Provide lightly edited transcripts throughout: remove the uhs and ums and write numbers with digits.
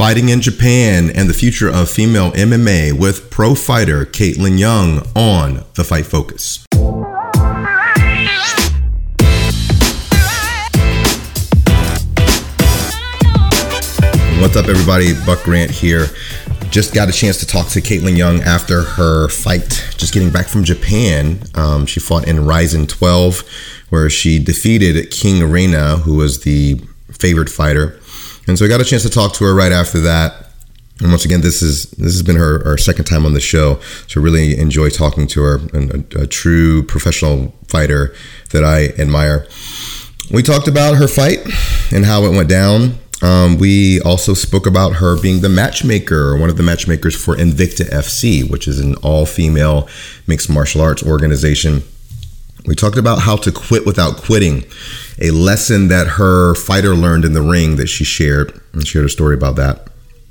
Fighting in Japan and the Future of Female MMA with pro fighter Caitlin Young on The Fight Focus. What's up, everybody? Buck Grant here. Just got a chance to talk to Caitlin Young after her fight, just getting back from Japan. She fought in Horizon 12, where she defeated King Reina, who was the favored fighter. And so I got a chance to talk to her right after that. And once again, this has been her second time on the show. So I really enjoy talking to her, and a true professional fighter that I admire. We talked about her fight and how it went down. We also spoke about her being the matchmaker, one of the matchmakers for Invicta FC, which is an all-female mixed martial arts organization. We talked about how to quit without quitting, a lesson that her fighter learned in the ring that she shared, and shared a story about that,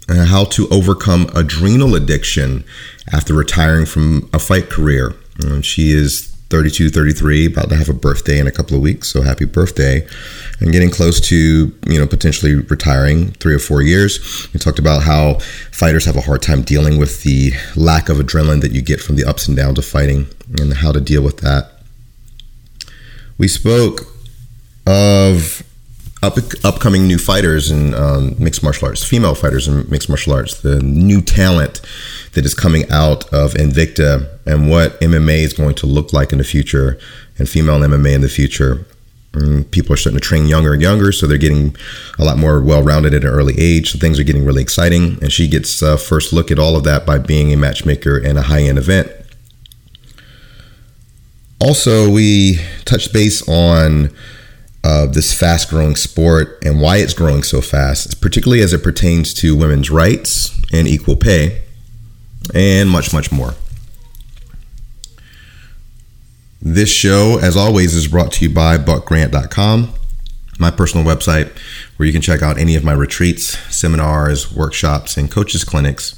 and how to overcome adrenal addiction after retiring from a fight career. And she is 32, 33, about to have a birthday in a couple of weeks, so happy birthday, and getting close to, potentially retiring 3 or 4 years. We talked about how fighters have a hard time dealing with the lack of adrenaline that you get from the ups and downs of fighting and how to deal with that. We spoke of upcoming new fighters in mixed martial arts, female fighters in mixed martial arts, the new talent that is coming out of Invicta and what MMA is going to look like in the future and female MMA in the future. And people are starting to train younger and younger, so they're getting a lot more well-rounded at an early age. So things are getting really exciting, and she gets a first look at all of that by being a matchmaker in a high-end event. Also, we touched base on this fast-growing sport and why it's growing so fast, particularly as it pertains to women's rights and equal pay, and much, much more. This show, as always, is brought to you by BuckGrant.com, my personal website where you can check out any of my retreats, seminars, workshops, and coaches clinics,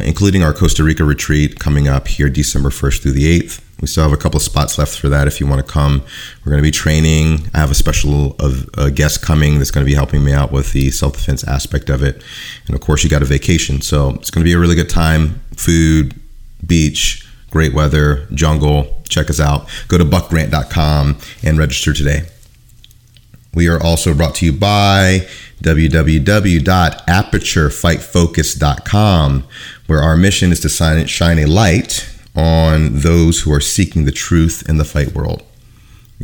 including our Costa Rica retreat coming up here December 1st through the 8th. We still have a couple of spots left for that if you want to come. We're going to be training. I have a special guest coming that's going to be helping me out with the self-defense aspect of it. And, of course, you got a vacation. So it's going to be a really good time. Food, beach, great weather, jungle. Check us out. Go to BuckGrant.com and register today. We are also brought to you by www.aperturefightfocus.com, where our mission is to shine a light on those who are seeking the truth in the fight world.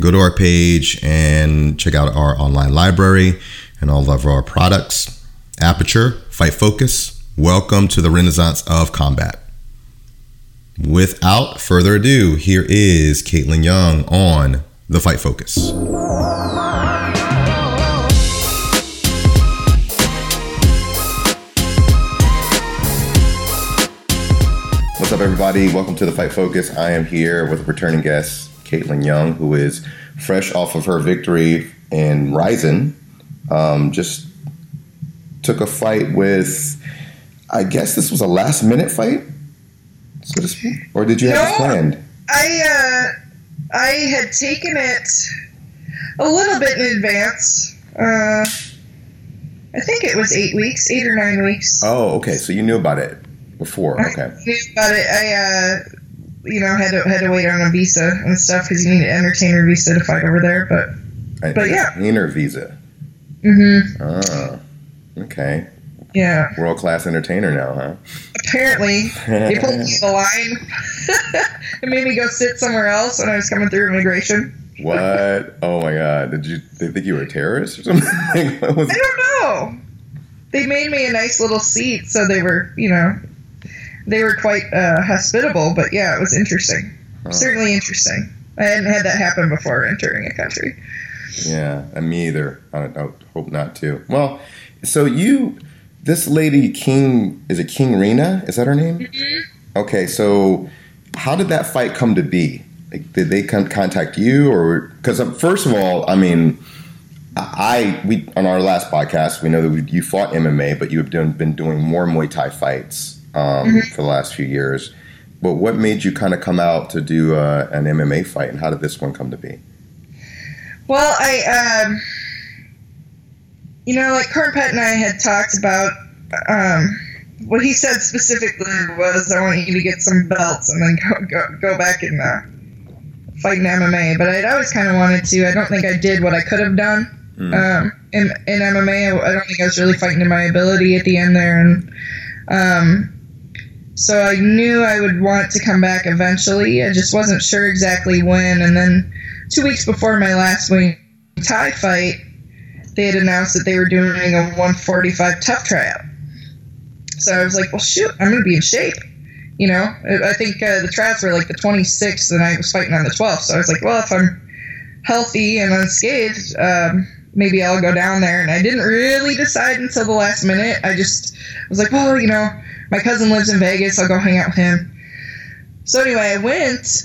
Go to our page and check out our online library and all of our products. Aperture, Fight Focus, welcome to the Renaissance of Combat. Without further ado, here is Caitlin Young on The Fight Focus. What's up, everybody? Welcome to The Fight Focus. I am here with a returning guest, Caitlin Young, who is fresh off of her victory in Rizin. Just took a fight with, I guess this was a last-minute fight, so to speak? Or did you have this planned? I had taken it a little bit in advance. I think it was 8 or 9 weeks. Oh, okay. So you knew about it before, okay. But I had to wait on a visa and stuff because you need an entertainer visa to fight over there. But yeah, entertainer visa. Mm-hmm. Oh, okay. Yeah. World class entertainer now, huh? Apparently, they pulled me the line. It made me go sit somewhere else when I was coming through immigration. What? Oh my God! Did they think you were a terrorist or something? I don't know. They made me a nice little seat, so they were, They were quite hospitable, but yeah, it was interesting. Huh. Certainly interesting. I hadn't had that happen before entering a country. Yeah, and me either. I hope not too. Well, so this lady King, is it King Reina? Is that her name? Mm-hmm. Okay, so how did that fight come to be? Like, did they contact you, or because first of all, I mean, we on our last podcast we know that you fought MMA, but you have been doing more Muay Thai fights. Mm-hmm. For the last few years. But what made you kind of come out to do an MMA fight, and how did this one come to be? Well, I Carpet and I had talked about what he said specifically was, I want you to get some belts and then go back and fight in MMA. But I'd always kind of wanted to. I don't think I did what I could have done in MMA. I don't think I was really fighting to my ability at the end there. And so I knew I would want to come back eventually. I just wasn't sure exactly when. And then 2 weeks before my last Muay Thai fight, they had announced that they were doing a 145 tough tryout. So I was like, well, shoot, I'm going to be in shape. You know, I think the tryouts were like the 26th and I was fighting on the 12th. So I was like, well, if I'm healthy and unscathed, maybe I'll go down there. And I didn't really decide until the last minute. I just was like, well, you know, my cousin lives in Vegas. I'll go hang out with him. So anyway, I went.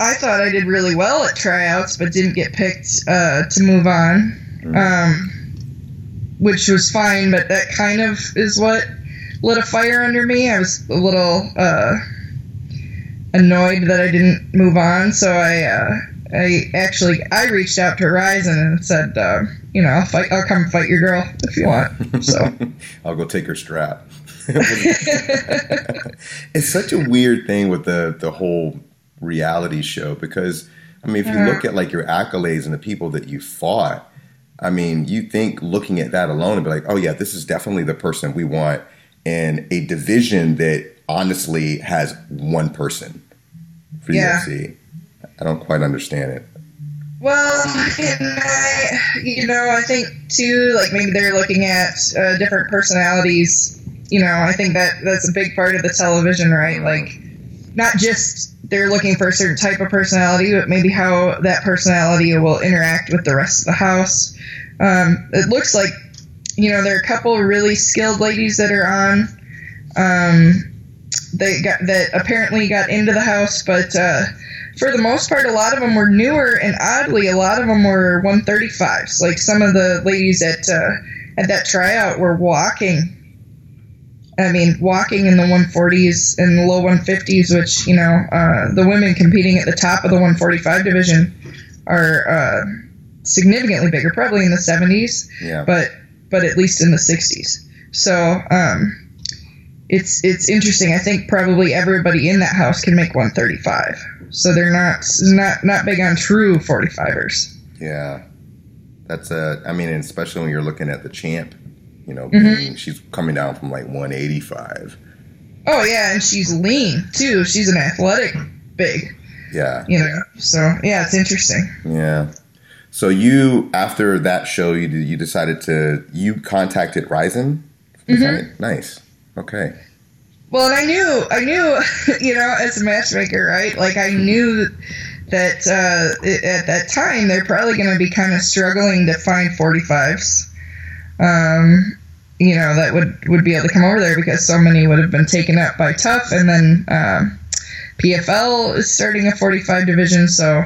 I thought I did really well at tryouts, but didn't get picked to move on. Which was fine, but that kind of is what lit a fire under me. I was a little annoyed that I didn't move on, so I reached out to Horizon and said, you know, I'll come fight your girl if you want. So I'll go take her strap. It's such a weird thing with the whole reality show, because I mean, if you look at like your accolades and the people that you fought, I mean, you think looking at that alone and be like, oh, yeah, this is definitely the person we want in a division that honestly has one person for UFC. I don't quite understand it. Well, I think, too, like maybe they're looking at different personalities. You know, I think that's a big part of the television, right? Like, not just they're looking for a certain type of personality, but maybe how that personality will interact with the rest of the house. It looks like, you know, there are a couple really skilled ladies that are on that apparently got into the house, but for the most part, a lot of them were newer, and oddly, a lot of them were 135s. Like some of the ladies at that tryout were walking in the 140s and the low 150s, which, you know, the women competing at the top of the 145 division are significantly bigger, probably in the 70s, but at least in the 60s. So it's interesting. I think probably everybody in that house can make 135. So they're not big on true 45ers. Yeah. That's especially when you're looking at the champ. You know, she's coming down from like 185. Oh yeah, and she's lean too. She's an athletic big. Yeah. You know, so yeah, it's interesting. Yeah. So you, after that show, you decided you contacted Rizin. Mm-hmm. Nice. Okay. Well, and I knew, you know, as a matchmaker, right? Like I knew that at that time they're probably going to be kind of struggling to find 45s. You know, that would be able to come over there because so many would have been taken up by TUF, and then PFL is starting a 45 division, so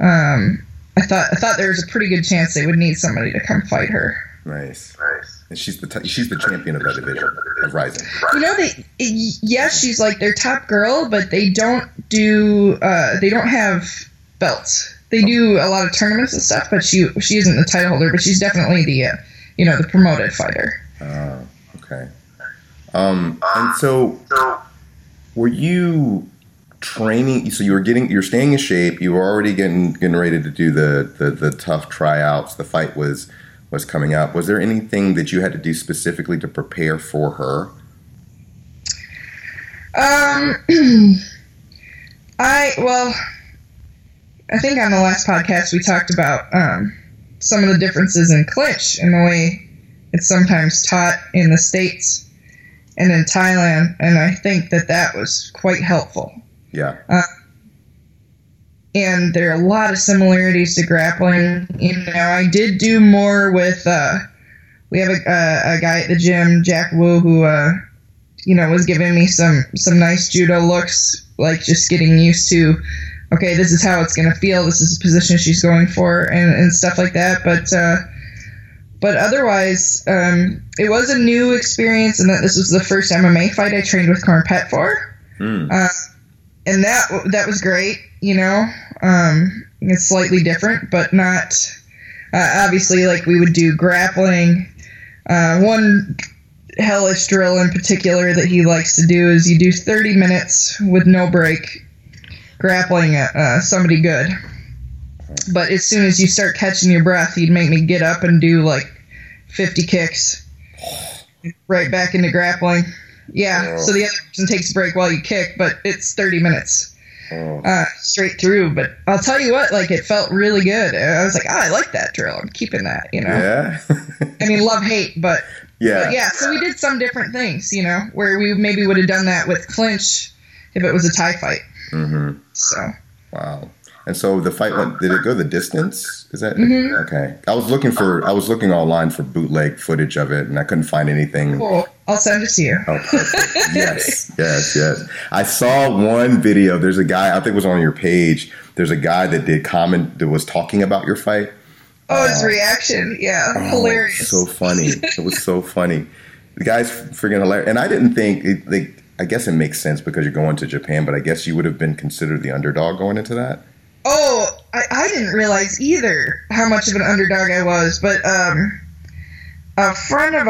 I thought there was a pretty good chance they would need somebody to come fight her. Nice. And she's the champion of that division of Rizin. You know, she's like their top girl, but they don't have belts. They do a lot of tournaments and stuff, but she isn't the title holder, but she's definitely the you know, the promoted fighter. Oh, okay. And so were you training? So you're staying in shape. You were already getting ready to do the tough tryouts. The fight was coming up. Was there anything that you had to do specifically to prepare for her? I think on the last podcast we talked about, some of the differences in clinch and the way it's sometimes taught in the States and in Thailand. And I think that was quite helpful. Yeah. And there are a lot of similarities to grappling. You know, I did do more with, we have a guy at the gym, Jack Wu, who, you know, was giving me some nice judo looks, like just getting used to, okay, this is how it's going to feel, this is the position she's going for, and stuff like that. But otherwise, it was a new experience, and that this was the first MMA fight I trained with Carpet for. And that was great, you know. It's slightly different, but not obviously like we would do grappling. One hellish drill in particular that he likes to do is you do 30 minutes with no break grappling at somebody good. But as soon as you start catching your breath, he'd make me get up and do like 50 kicks right back into grappling. Yeah, so the other person takes a break while you kick, but it's 30 minutes straight through. But I'll tell you what, like, it felt really good. I was like, I like that drill. I'm keeping that, you know. Yeah. I mean, love, hate, but yeah. But yeah, so we did some different things, you know, where we maybe would have done that with clinch if it was a tie fight. Mm-hmm. So. Wow. And so the fight went, did it go the distance? Is that mm-hmm. Okay? I was looking online for bootleg footage of it, and I couldn't find anything. Cool. I'll send it to you. Oh, perfect. Yes. I saw one video. There's a guy, I think it was on your page. There's a guy that did comment that was talking about your fight. Oh, his reaction. Yeah. Hilarious. So funny. It was so funny. The guy's freaking hilarious. And I didn't think I guess it makes sense because you're going to Japan, but I guess you would have been considered the underdog going into that. Oh, I didn't realize either how much of an underdog I was, but a friend of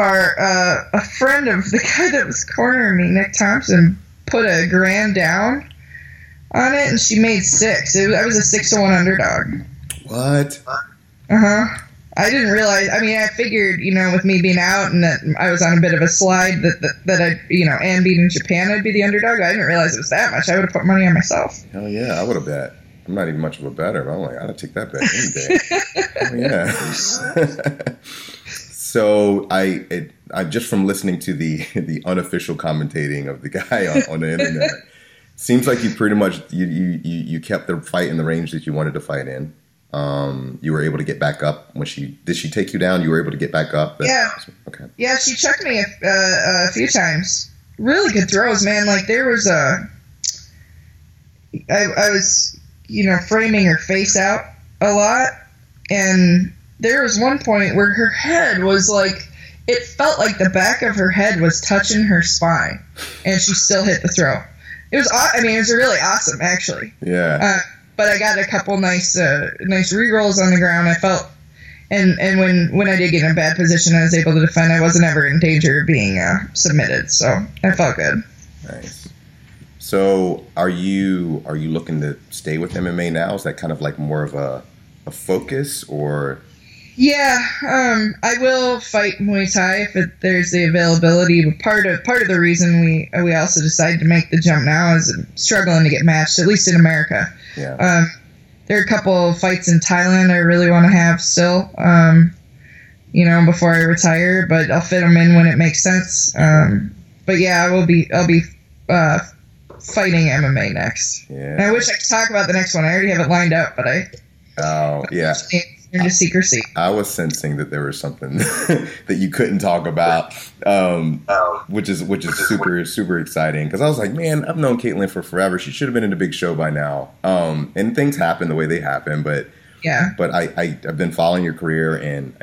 the guy that was cornering me, Nick Thompson, put a grand down on it, and she made six. I was a 6-1 underdog. What? Uh-huh. I didn't realize. I mean, I figured, you know, with me being out and that I was on a bit of a slide that I, you know, and beating Japan, I'd be the underdog. I didn't realize it was that much. I would have put money on myself. Hell yeah, I would have bet. I'm not even much of a better, but I'm like, I'd take that bet any day. Oh, yeah. So I just from listening to the unofficial commentating of the guy on the internet, seems like you pretty much you kept the fight in the range that you wanted to fight in. You were able to get back up when did she take you down? You were able to get back up. Yeah. Okay. Yeah, she checked me a few times. Really good throws, man. Like there was I was, you know, framing her face out a lot, and there was one point where her head was like, it felt like the back of her head was touching her spine, and she still hit the throw. It was, I mean, it was really awesome, actually. Yeah. But I got a couple nice re-rolls on the ground. I felt, and when I did get in a bad position, I was able to defend. I wasn't ever in danger of being submitted, so I felt good. Nice. So are you looking to stay with MMA now? Is that kind of like more of a focus, or? Yeah, I will fight Muay Thai if there's the availability. But part of the reason we also decided to make the jump now is I'm struggling to get matched, at least in America. Yeah. There are a couple of fights in Thailand I really want to have still, you know, before I retire. But I'll fit them in when it makes sense. But yeah, I'll be. Fighting MMA next. Yeah. And I wish I could talk about the next one. I already have it lined up, but I... Oh, yeah. Into secrecy. I was sensing that there was something that you couldn't talk about, which is super, super exciting. Because I was like, man, I've known Caitlin for forever. She should have been in a big show by now. And things happen the way they happen, but... Yeah. But I've been following your career, and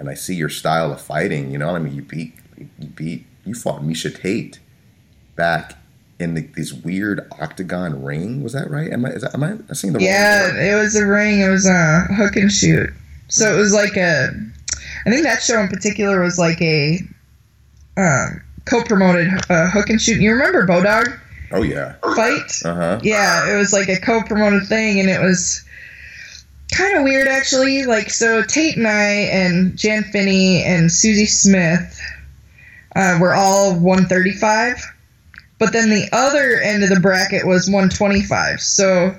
I see your style of fighting, you know? I mean, you fought Miesha Tate back in this weird octagon ring, was that right? Am I seeing the wrong? Yeah, it was a ring. It was a Hook and Shoot. So it was like I think that show in particular was like a co-promoted Hook and Shoot. You remember Bodog? Oh yeah. Fight. Uh huh. Yeah, it was like a co-promoted thing, and it was kind of weird actually. Like so, Tate and I and Jan Finney and Susie Smith were all 135. But then the other end of the bracket was 125. So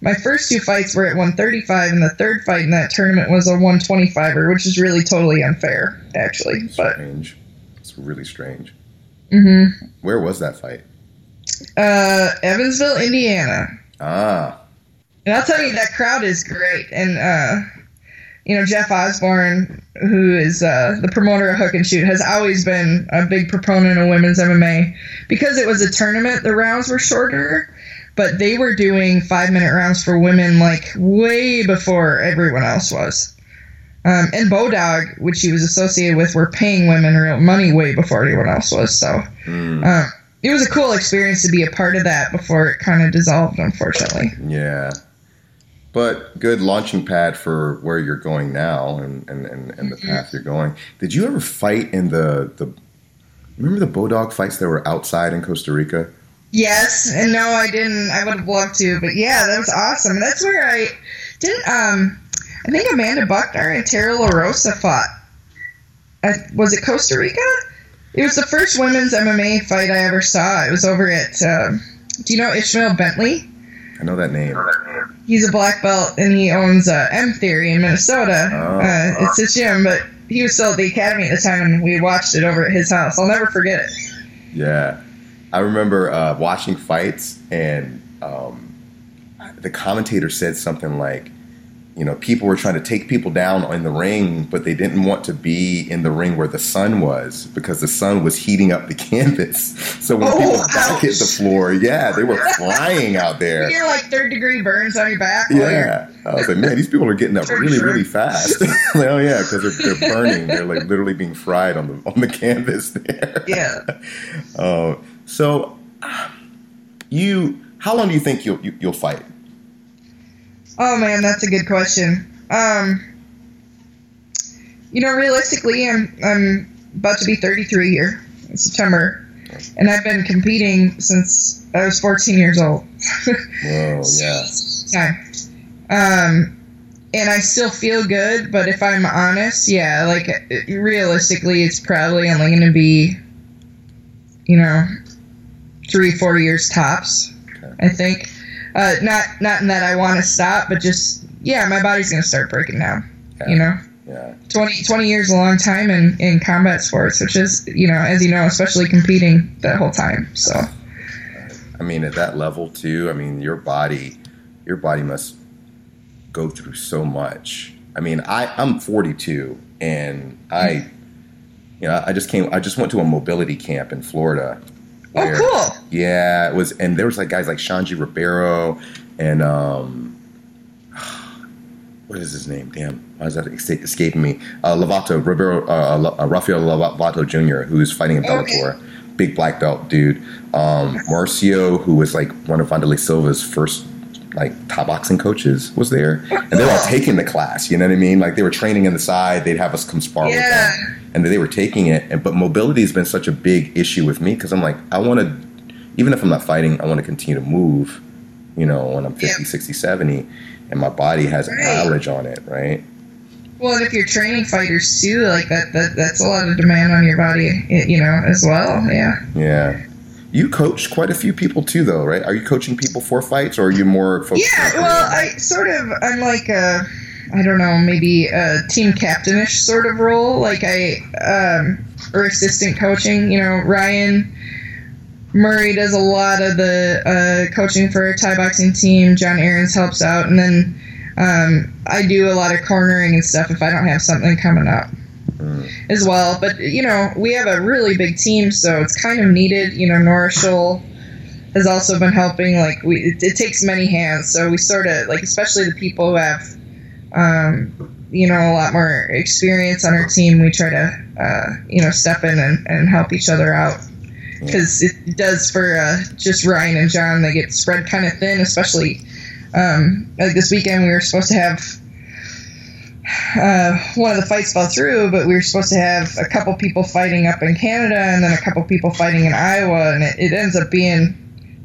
my first two fights were at 135, and the third fight in that tournament was a 125er, which is really totally unfair, actually. Strange. But it's really strange. Mm-hmm. Where was that fight? Evansville, Indiana. Ah. And I'll tell you, that crowd is great. And, you know, Jeff Osborne, who is the promoter of Hook and Shoot, has always been a big proponent of women's MMA. Because it was a tournament, the rounds were shorter, but they were doing 5-minute rounds for women like way before everyone else was. And Bodog, which he was associated with, were paying women real money way before anyone else was. So it was a cool experience to be a part of that before it kind of dissolved, unfortunately. Yeah. But good launching pad for where you're going now and the path you're going. Did you ever fight in the Remember the Bodog fights that were outside in Costa Rica? Yes, and no, I didn't. I would have loved to, but yeah, that was awesome. That's where I didn't. I think Amanda Buckner and Tara La Rosa fought. Was it Costa Rica? It was the first women's MMA fight I ever saw. It was over at. Do you know Ishmael Bentley? I know that name. He's a black belt, and he owns M-Theory in Minnesota. Oh. It's a gym, but he was still at the academy at the time, and we watched it over at his house. I'll never forget it. Yeah. I remember watching fights, and the commentator said something like, you know, people were trying to take people down in the ring, but they didn't want to be in the ring where the sun was because the sun was heating up the canvas. So when people back hit the floor, yeah, they were flying out there. You get like third-degree burns on your back. Yeah. I was like, man, these people are getting up really, really fast. Oh, yeah, because they're burning. They're like literally being fried on the canvas there. Yeah. So how long do you think you'll fight? Oh, man, that's a good question. You know, realistically, I'm about to be 33 here in September, and I've been competing since I was 14 years old. Whoa, yeah. And I still feel good, but if I'm honest, yeah, like, realistically, it's probably only going to be, you know, 3-4 years tops, okay. I think. Not in that I want to stop, but just, yeah, my body's going to start breaking down, yeah. You know? Yeah. 20 years is a long time in combat sports, which is, you know, as you know, especially competing that whole time, so. I mean, at that level, too, I mean, your body must go through so much. I mean, I'm 42, and I just went to a mobility camp in Florida. There. Oh, cool. Yeah, it was, and there was like guys like Shanji Ribeiro and what is his name? Damn, why is that escaping me? Rafael Lovato Jr., who's fighting in Bellator, big black belt dude. Marcio, who was like one of Wanderlei Silva's first like top boxing coaches, was there, and they were all taking the class. You know what I mean? Like they were training in the side. They'd have us come spar with them. And they were taking it, but mobility has been such a big issue with me because I'm like, I want to, even if I'm not fighting, I want to continue to move, you know, when I'm 50, 60, 70, and my body has mileage on it, right? Well, and if you're training fighters too, like that's a lot of demand on your body, you know, as well, yeah. Yeah. You coach quite a few people too, though, right? Are you coaching people for fights, or are you more focused on people? Yeah, well, I'm like a... I don't know, maybe a team captainish sort of role, like or assistant coaching. You know, Ryan Murray does a lot of the coaching for a Thai boxing team. John Aarons helps out, and then I do a lot of cornering and stuff if I don't have something coming up as well. But you know, we have a really big team, so it's kind of needed. You know, Nora Scholl has also been helping. Like it takes many hands, so we sort of like, especially the people who have. You know, a lot more experience on our team. We try to, you know, step in and help each other out because it does for just Ryan and John. They get spread kind of thin, especially like this weekend. We were supposed to have one of the fights fell through, but we were supposed to have a couple people fighting up in Canada and then a couple people fighting in Iowa, and it ends up being.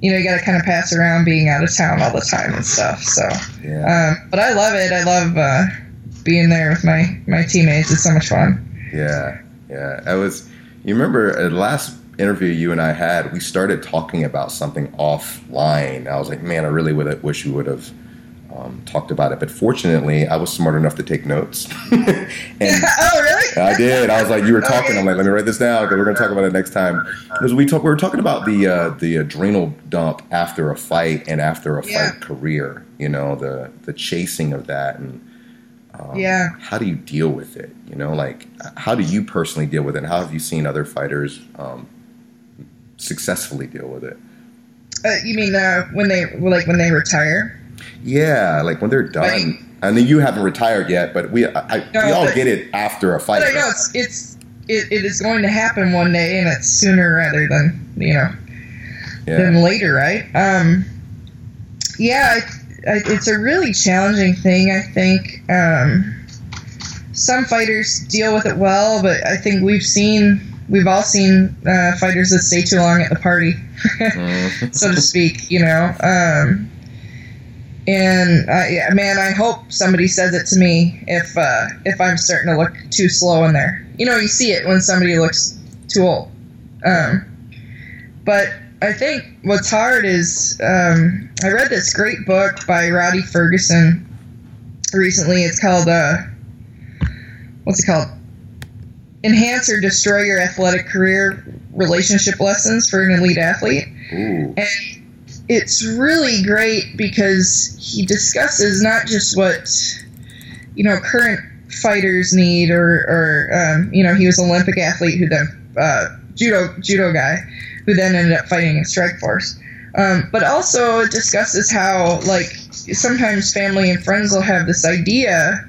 You know, you got to kind of pass around being out of town all the time and stuff. So, yeah. But I love it. I love being there with my teammates. It's so much fun. Yeah. You remember the last interview you and I had, we started talking about something offline. I was like, man, I really wish you would have talked about it. But fortunately, I was smart enough to take notes. Oh, really? I did. I was like, you were talking. I'm like, let me write this down because we're going to talk about it next time. Because we were talking about the adrenal dump after a fight and after a fight career. You know, the chasing of that and how do you deal with it? You know, like how do you personally deal with it? And how have you seen other fighters successfully deal with it? You mean when they retire? Yeah, like when they're done. I mean, you haven't retired yet, but we all get it after a fight. But I know it is going to happen one day, and it's sooner rather than than later, right? It's a really challenging thing. I think some fighters deal with it well, but I think we've seen we've all seen fighters that stay too long at the party, so to speak, you know. Man, I hope somebody says it to me if I'm starting to look too slow in there. You know, you see it when somebody looks too old. But I think what's hard is I read this great book by Roddy Ferguson recently. It's called Enhance or Destroy Your Athletic Career: Relationship Lessons for an Elite Athlete. Ooh. And it's really great because he discusses not just what, you know, current fighters need, or he was an Olympic athlete who then judo guy who then ended up fighting in Strikeforce. But also it discusses how, like, sometimes family and friends will have this idea,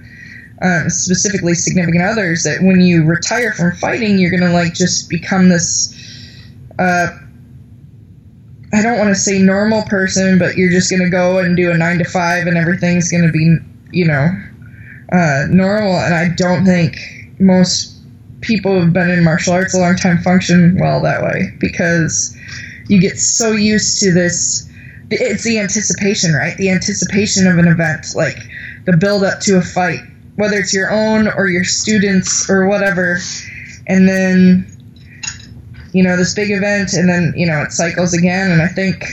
specifically significant others, that when you retire from fighting, you're going to, like, just become this, I don't want to say normal person, but you're just going to go and do a 9-to-5 and everything's going to be, you know, normal. And I don't think most people who've been in martial arts a long time function well that way, because you get so used to this. It's the anticipation, right? The anticipation of an event, like the build up to a fight, whether it's your own or your students or whatever. And then, you know, this big event, and then, you know, it cycles again. And I think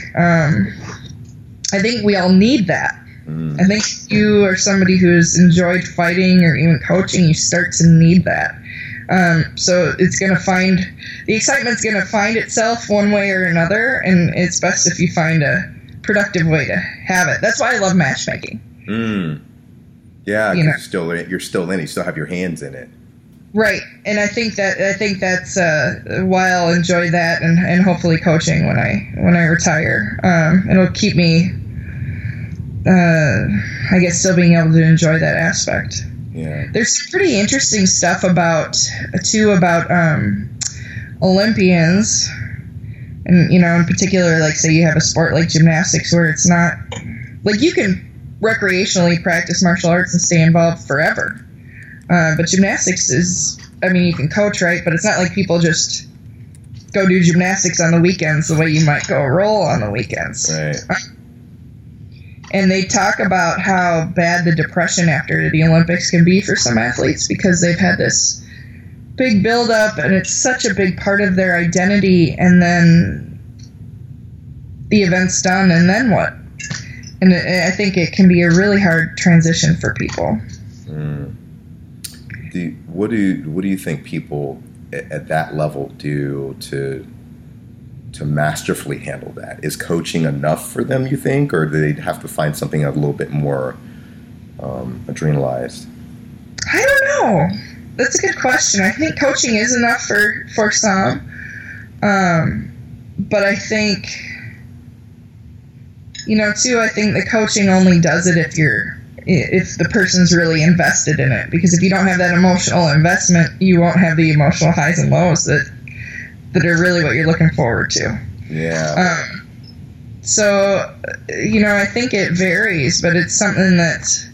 we all need that. I think if you are somebody who's enjoyed fighting or even coaching, you start to need that. So the excitement's going to find itself one way or another, and it's best if you find a productive way to have it. That's why I love matchmaking. Yeah, you're still in it. You still have your hands in it. Right, and I think that's why I'll enjoy that, and hopefully coaching when I retire. It'll keep me, I guess, still being able to enjoy that aspect. Yeah. There's pretty interesting stuff about Olympians, and, you know, in particular, like, say you have a sport like gymnastics where it's not, like, you can recreationally practice martial arts and stay involved forever. But gymnastics is, I mean, you can coach, right? But it's not like people just go do gymnastics on the weekends the way you might go roll on the weekends. Right. And they talk about how bad the depression after the Olympics can be for some athletes, because they've had this big buildup and it's such a big part of their identity, and then the event's done, and then what? And I think it can be a really hard transition for people. What do you think people at that level do to masterfully handle that? Is coaching enough for them, you think, or do they have to find something a little bit more adrenalized? I don't know. That's a good question. I think coaching is enough for some, but I think, you know, too, I think the coaching only does it if the person's really invested in it, because if you don't have that emotional investment, you won't have the emotional highs and lows that are really what you're looking forward to. Yeah. So, you know, I think it varies, but it's something that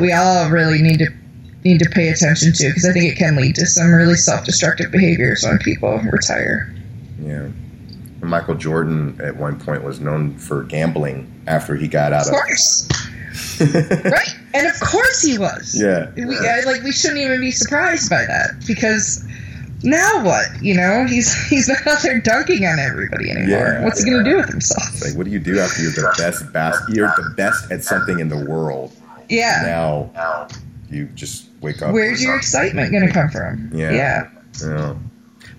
we all really need to pay attention to, because I think it can lead to some really self-destructive behaviors when people retire. Yeah. Michael Jordan at one point was known for gambling after he got out of... Of course. Right? And of course he was. Yeah. We shouldn't even be surprised by that, because... Now what? You know, he's not out there dunking on everybody anymore. Yeah, what's he going to do with himself? It's like, what do you do after you're the best you're the best at something in the world? Yeah. Now you just wake up. Where's your excitement going to come from? Yeah.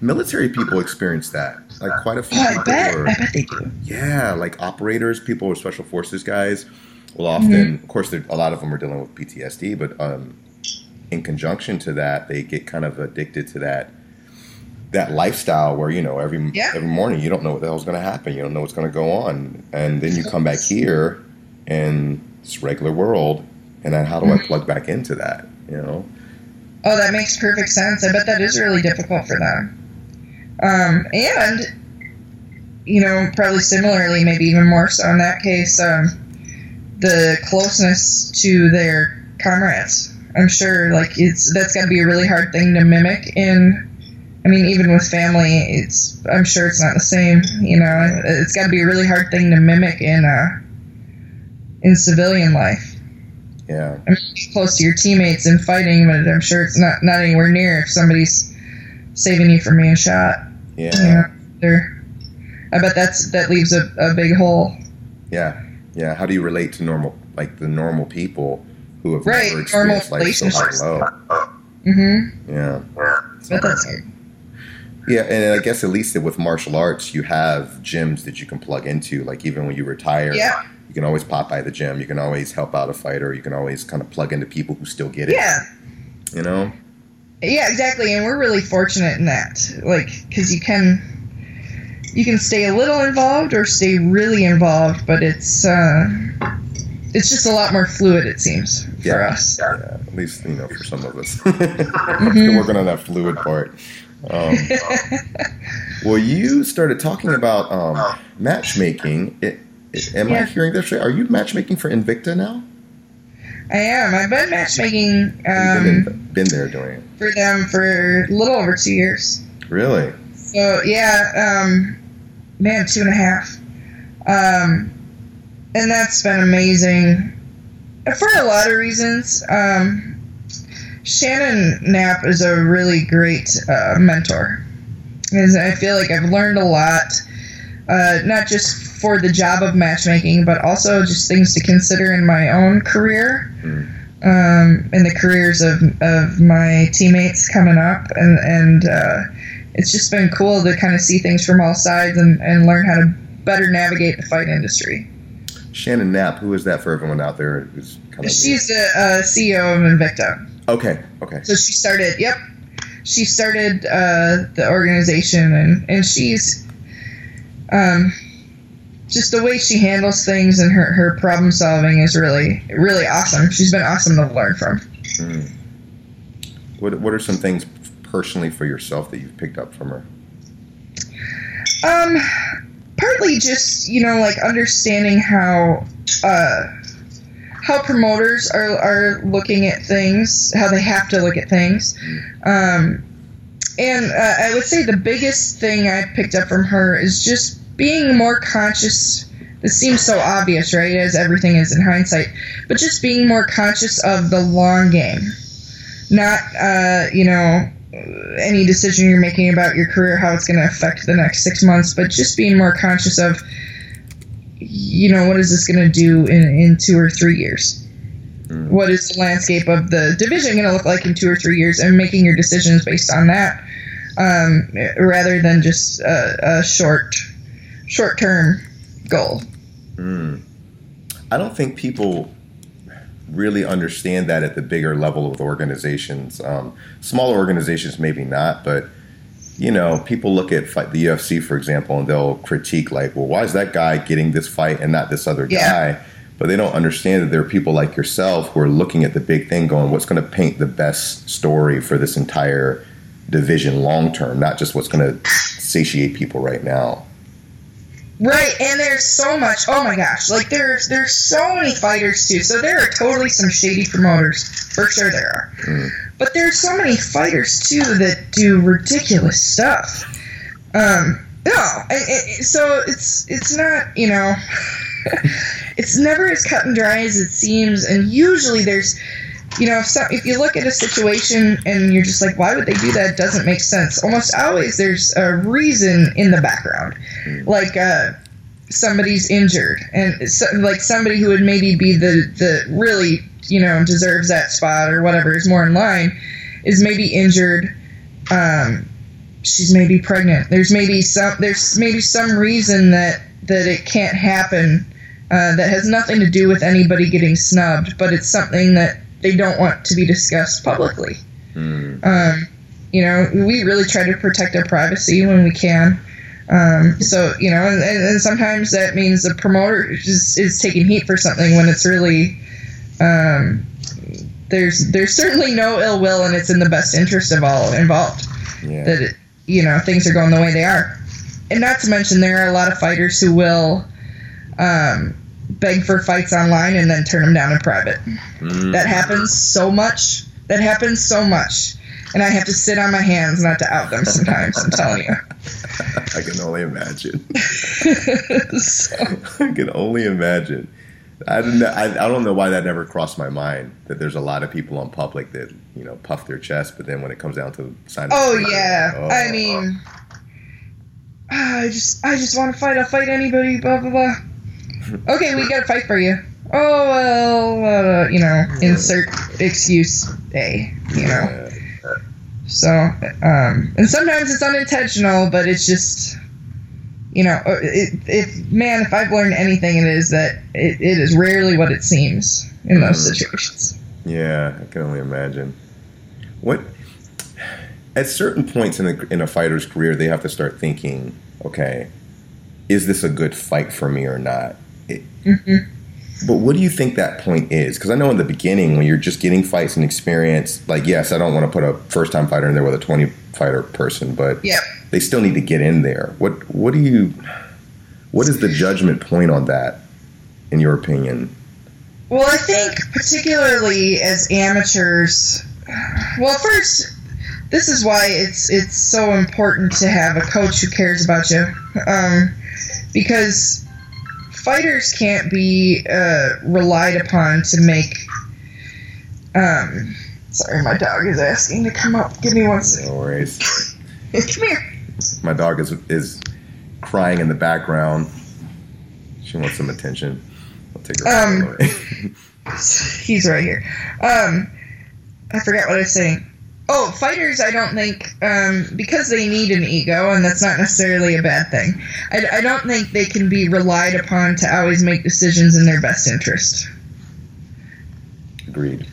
Military people experience that. Like, quite a few. Yeah, I bet they do. Yeah, like operators, people with special forces guys will often, of course, a lot of them are dealing with PTSD, but in conjunction to that, they get kind of addicted to that lifestyle where, you know, every morning you don't know what the hell's going to happen. You don't know what's going to go on. And then you come back here and it's regular world. And then how do I plug back into that, you know? Oh, that makes perfect sense. I bet that is really difficult for them. And, you know, probably similarly, maybe even more so in that case, the closeness to their comrades. I'm sure, like, that's got to be a really hard thing to mimic in I mean, even with family, I'm sure it's not the same. You know, it's got to be a really hard thing to mimic in civilian life. Yeah, I mean, you're close to your teammates and fighting, but I'm sure it's not anywhere near if somebody's saving you from being shot. Yeah, you know, I bet that leaves a big hole. Yeah, yeah. How do you relate to normal people who have never experienced life so high and low? Mm-hmm. Yeah. But that's it. Yeah, and I guess at least with martial arts, you have gyms that you can plug into. Like even when you retire, you can always pop by the gym. You can always help out a fighter. You can always kind of plug into people who still get it. Yeah. You know? Yeah, exactly. And we're really fortunate in that. Like, because you can stay a little involved or stay really involved, but it's just a lot more fluid, it seems, for us. Yeah, at least, you know, for some of us. Mm-hmm. Working on that fluid part. Well, you started talking about matchmaking. Am I hearing this right? Are you matchmaking for Invicta now? I am. I've been matchmaking been there doing it for them for a little over 2 years. Really? So, yeah, 2.5. And that's been amazing for a lot of reasons. Shannon Knapp is a really great mentor. And I feel like I've learned a lot, not just for the job of matchmaking, but also just things to consider in my own career, and the careers of my teammates coming up. And it's just been cool to kind of see things from all sides and learn how to better navigate the fight industry. Shannon Knapp, who is that for everyone out there? Who's kind of She's the CEO of Invicta. Okay. So she started, the organization, and she's, just the way she handles things and her problem solving is really, really awesome. She's been awesome to learn from. Mm. What are some things personally for yourself that you've picked up from her? Partly just, you know, like understanding how promoters are looking at things, how they have to look at things. And I would say the biggest thing I picked up from her is just being more conscious. This seems so obvious, right, as everything is in hindsight, but just being more conscious of the long game, not, you know, any decision you're making about your career, how it's going to affect the next 6 months, but just being more conscious of, you know, what is this going to do in 2 or 3 years? Mm. What is the landscape of the division going to look like in 2 or 3 years? And making your decisions based on that, rather than just a short-term goal. Mm. I don't think people really understand that at the bigger level of organizations. Smaller organizations, maybe not, but you know, people look at the UFC, for example, and they'll critique, like, well, why is that guy getting this fight and not this other guy? But they don't understand that there are people like yourself who are looking at the big thing going, what's going to paint the best story for this entire division long term, not just what's going to satiate people right now. Right, and there's so much, oh my gosh, like there's so many fighters too, so there are totally some shady promoters, for sure there are. Mm. But there's so many fighters too that do ridiculous stuff. So it's not, you know, it's never as cut and dry as it seems. And usually there's, you know, if you look at a situation and you're just like, why would they do that? It doesn't make sense. Almost always there's a reason in the background, like somebody's injured, and so, like somebody who would maybe be the really, you know, deserves that spot or whatever is more in line, is maybe injured. She's maybe pregnant. There's maybe some reason that it can't happen, that has nothing to do with anybody getting snubbed, but it's something that they don't want to be discussed publicly. Mm. You know, we really try to protect our privacy when we can. So, you know, and sometimes that means the promoter is taking heat for something when it's really, there's certainly no ill will, and it's in the best interest of all involved that, it, you know, things are going the way they are. And not to mention there are a lot of fighters who will beg for fights online and then turn them down in private. Mm. That happens so much. And I have to sit on my hands not to out them sometimes, I'm telling you. I can only imagine. I can only imagine. I don't know why that never crossed my mind, that there's a lot of people on public that, you know, puff their chest, but then when it comes down to signing I just want to fight. I'll fight anybody, blah, blah, blah. Okay, we got to fight for you. Oh, well, you know, insert excuse A, you know. So, and sometimes it's unintentional, but it's just, you know, if I've learned anything, it is that it is rarely what it seems in those situations. Yeah, I can only imagine. At certain points in a fighter's career, they have to start thinking, okay, is this a good fight for me or not? But what do you think that point is? Because I know in the beginning, when you're just getting fights and experience, like, yes, I don't want to put a first-time fighter in there with a 20-fighter person, but they still need to get in there. What is the judgment point on that, in your opinion? Well, I think particularly as amateurs, well, first, this is why it's so important to have a coach who cares about you, because fighters can't be relied upon to make. Sorry, my dog is asking to come up. Give me one second. No worries. Come here. My dog is crying in the background. She wants some attention. I'll take her. He's right here. I forgot what I was saying. Oh, fighters, I don't think, because they need an ego, and that's not necessarily a bad thing, I don't think they can be relied upon to always make decisions in their best interest. Agreed.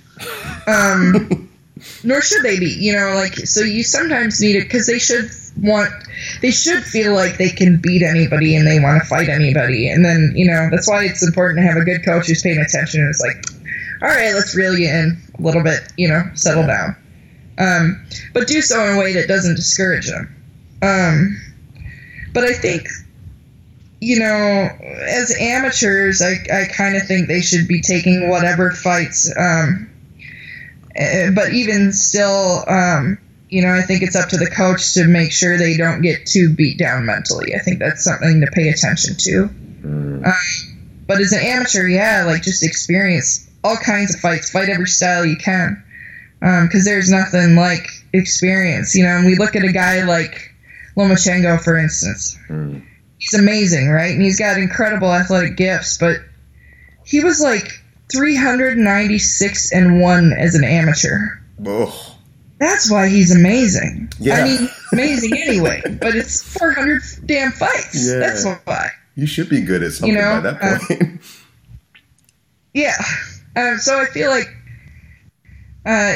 Nor should they be, you know, like, so you sometimes need it, because they should feel like they can beat anybody and they want to fight anybody, and then, you know, that's why it's important to have a good coach who's paying attention and is like, all right, let's reel you in a little bit, you know, settle down. But do so in a way that doesn't discourage them. But I think, you know, as amateurs, I kind of think they should be taking whatever fights. But even still, you know, I think it's up to the coach to make sure they don't get too beat down mentally. I think that's something to pay attention to. But as an amateur, like, just experience all kinds of fights. Fight every style you can. Because there's nothing like experience, you know. And we look at a guy like Lomachenko, for instance. He's amazing, right? And he's got incredible athletic gifts, but he was like 396-1 as an amateur. Oh. That's why he's amazing. Yeah. I mean, he's amazing anyway, but it's 400 damn fights. Yeah. That's why. You should be good at something, you know, by that point. So I feel like,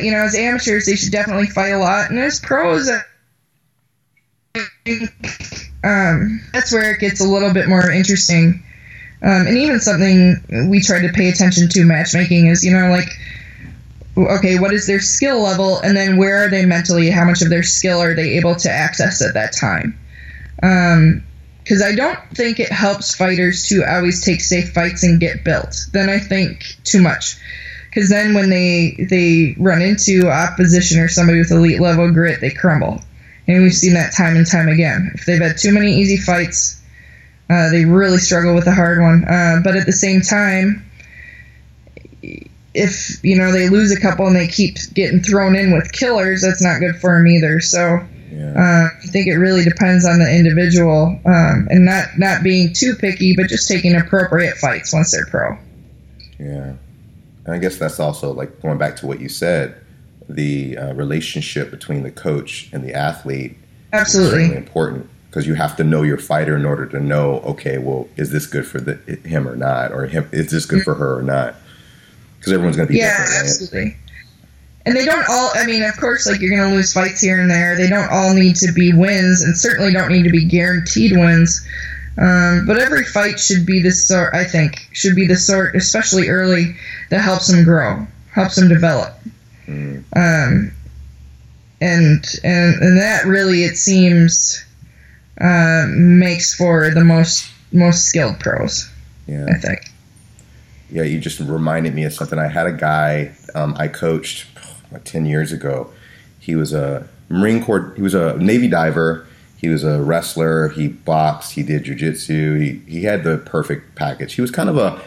you know, as amateurs, they should definitely fight a lot. And as pros, I think that's where it gets a little bit more interesting. And even something we try to pay attention to matchmaking is, you know, like, okay, what is their skill level? And then where are they mentally? How much of their skill are they able to access at that time? Because I don't think it helps fighters to always take safe fights and get built. Then I think too much. Because then when they run into opposition or somebody with elite-level grit, they crumble. And we've seen that time and time again. If they've had too many easy fights, they really struggle with a hard one. But at the same time, if, you know, they lose a couple and they keep getting thrown in with killers, that's not good for them either. So I think it really depends on the individual, and not being too picky, but just taking appropriate fights once they're pro. Yeah. And I guess that's also, like, going back to what you said, the relationship between the coach and the athlete is really important, because you have to know your fighter in order to know, okay, well, is this good for him or not, or is this good for her or not? Because everyone's going to be different, right? Yeah, absolutely. And they don't all, I mean, of course, like, you're going to lose fights here and there. They don't all need to be wins, and certainly don't need to be guaranteed wins. But every fight should be the sort, I think, especially early, that helps them grow, helps them develop. And that really, it seems, makes for the most skilled pros, I think. Yeah, you just reminded me of something. I had a guy I coached 10 years ago. He was a Marine Corps. He was a Navy diver. He was a wrestler. He boxed. He did jiu-jitsu. He had the perfect package. He was kind of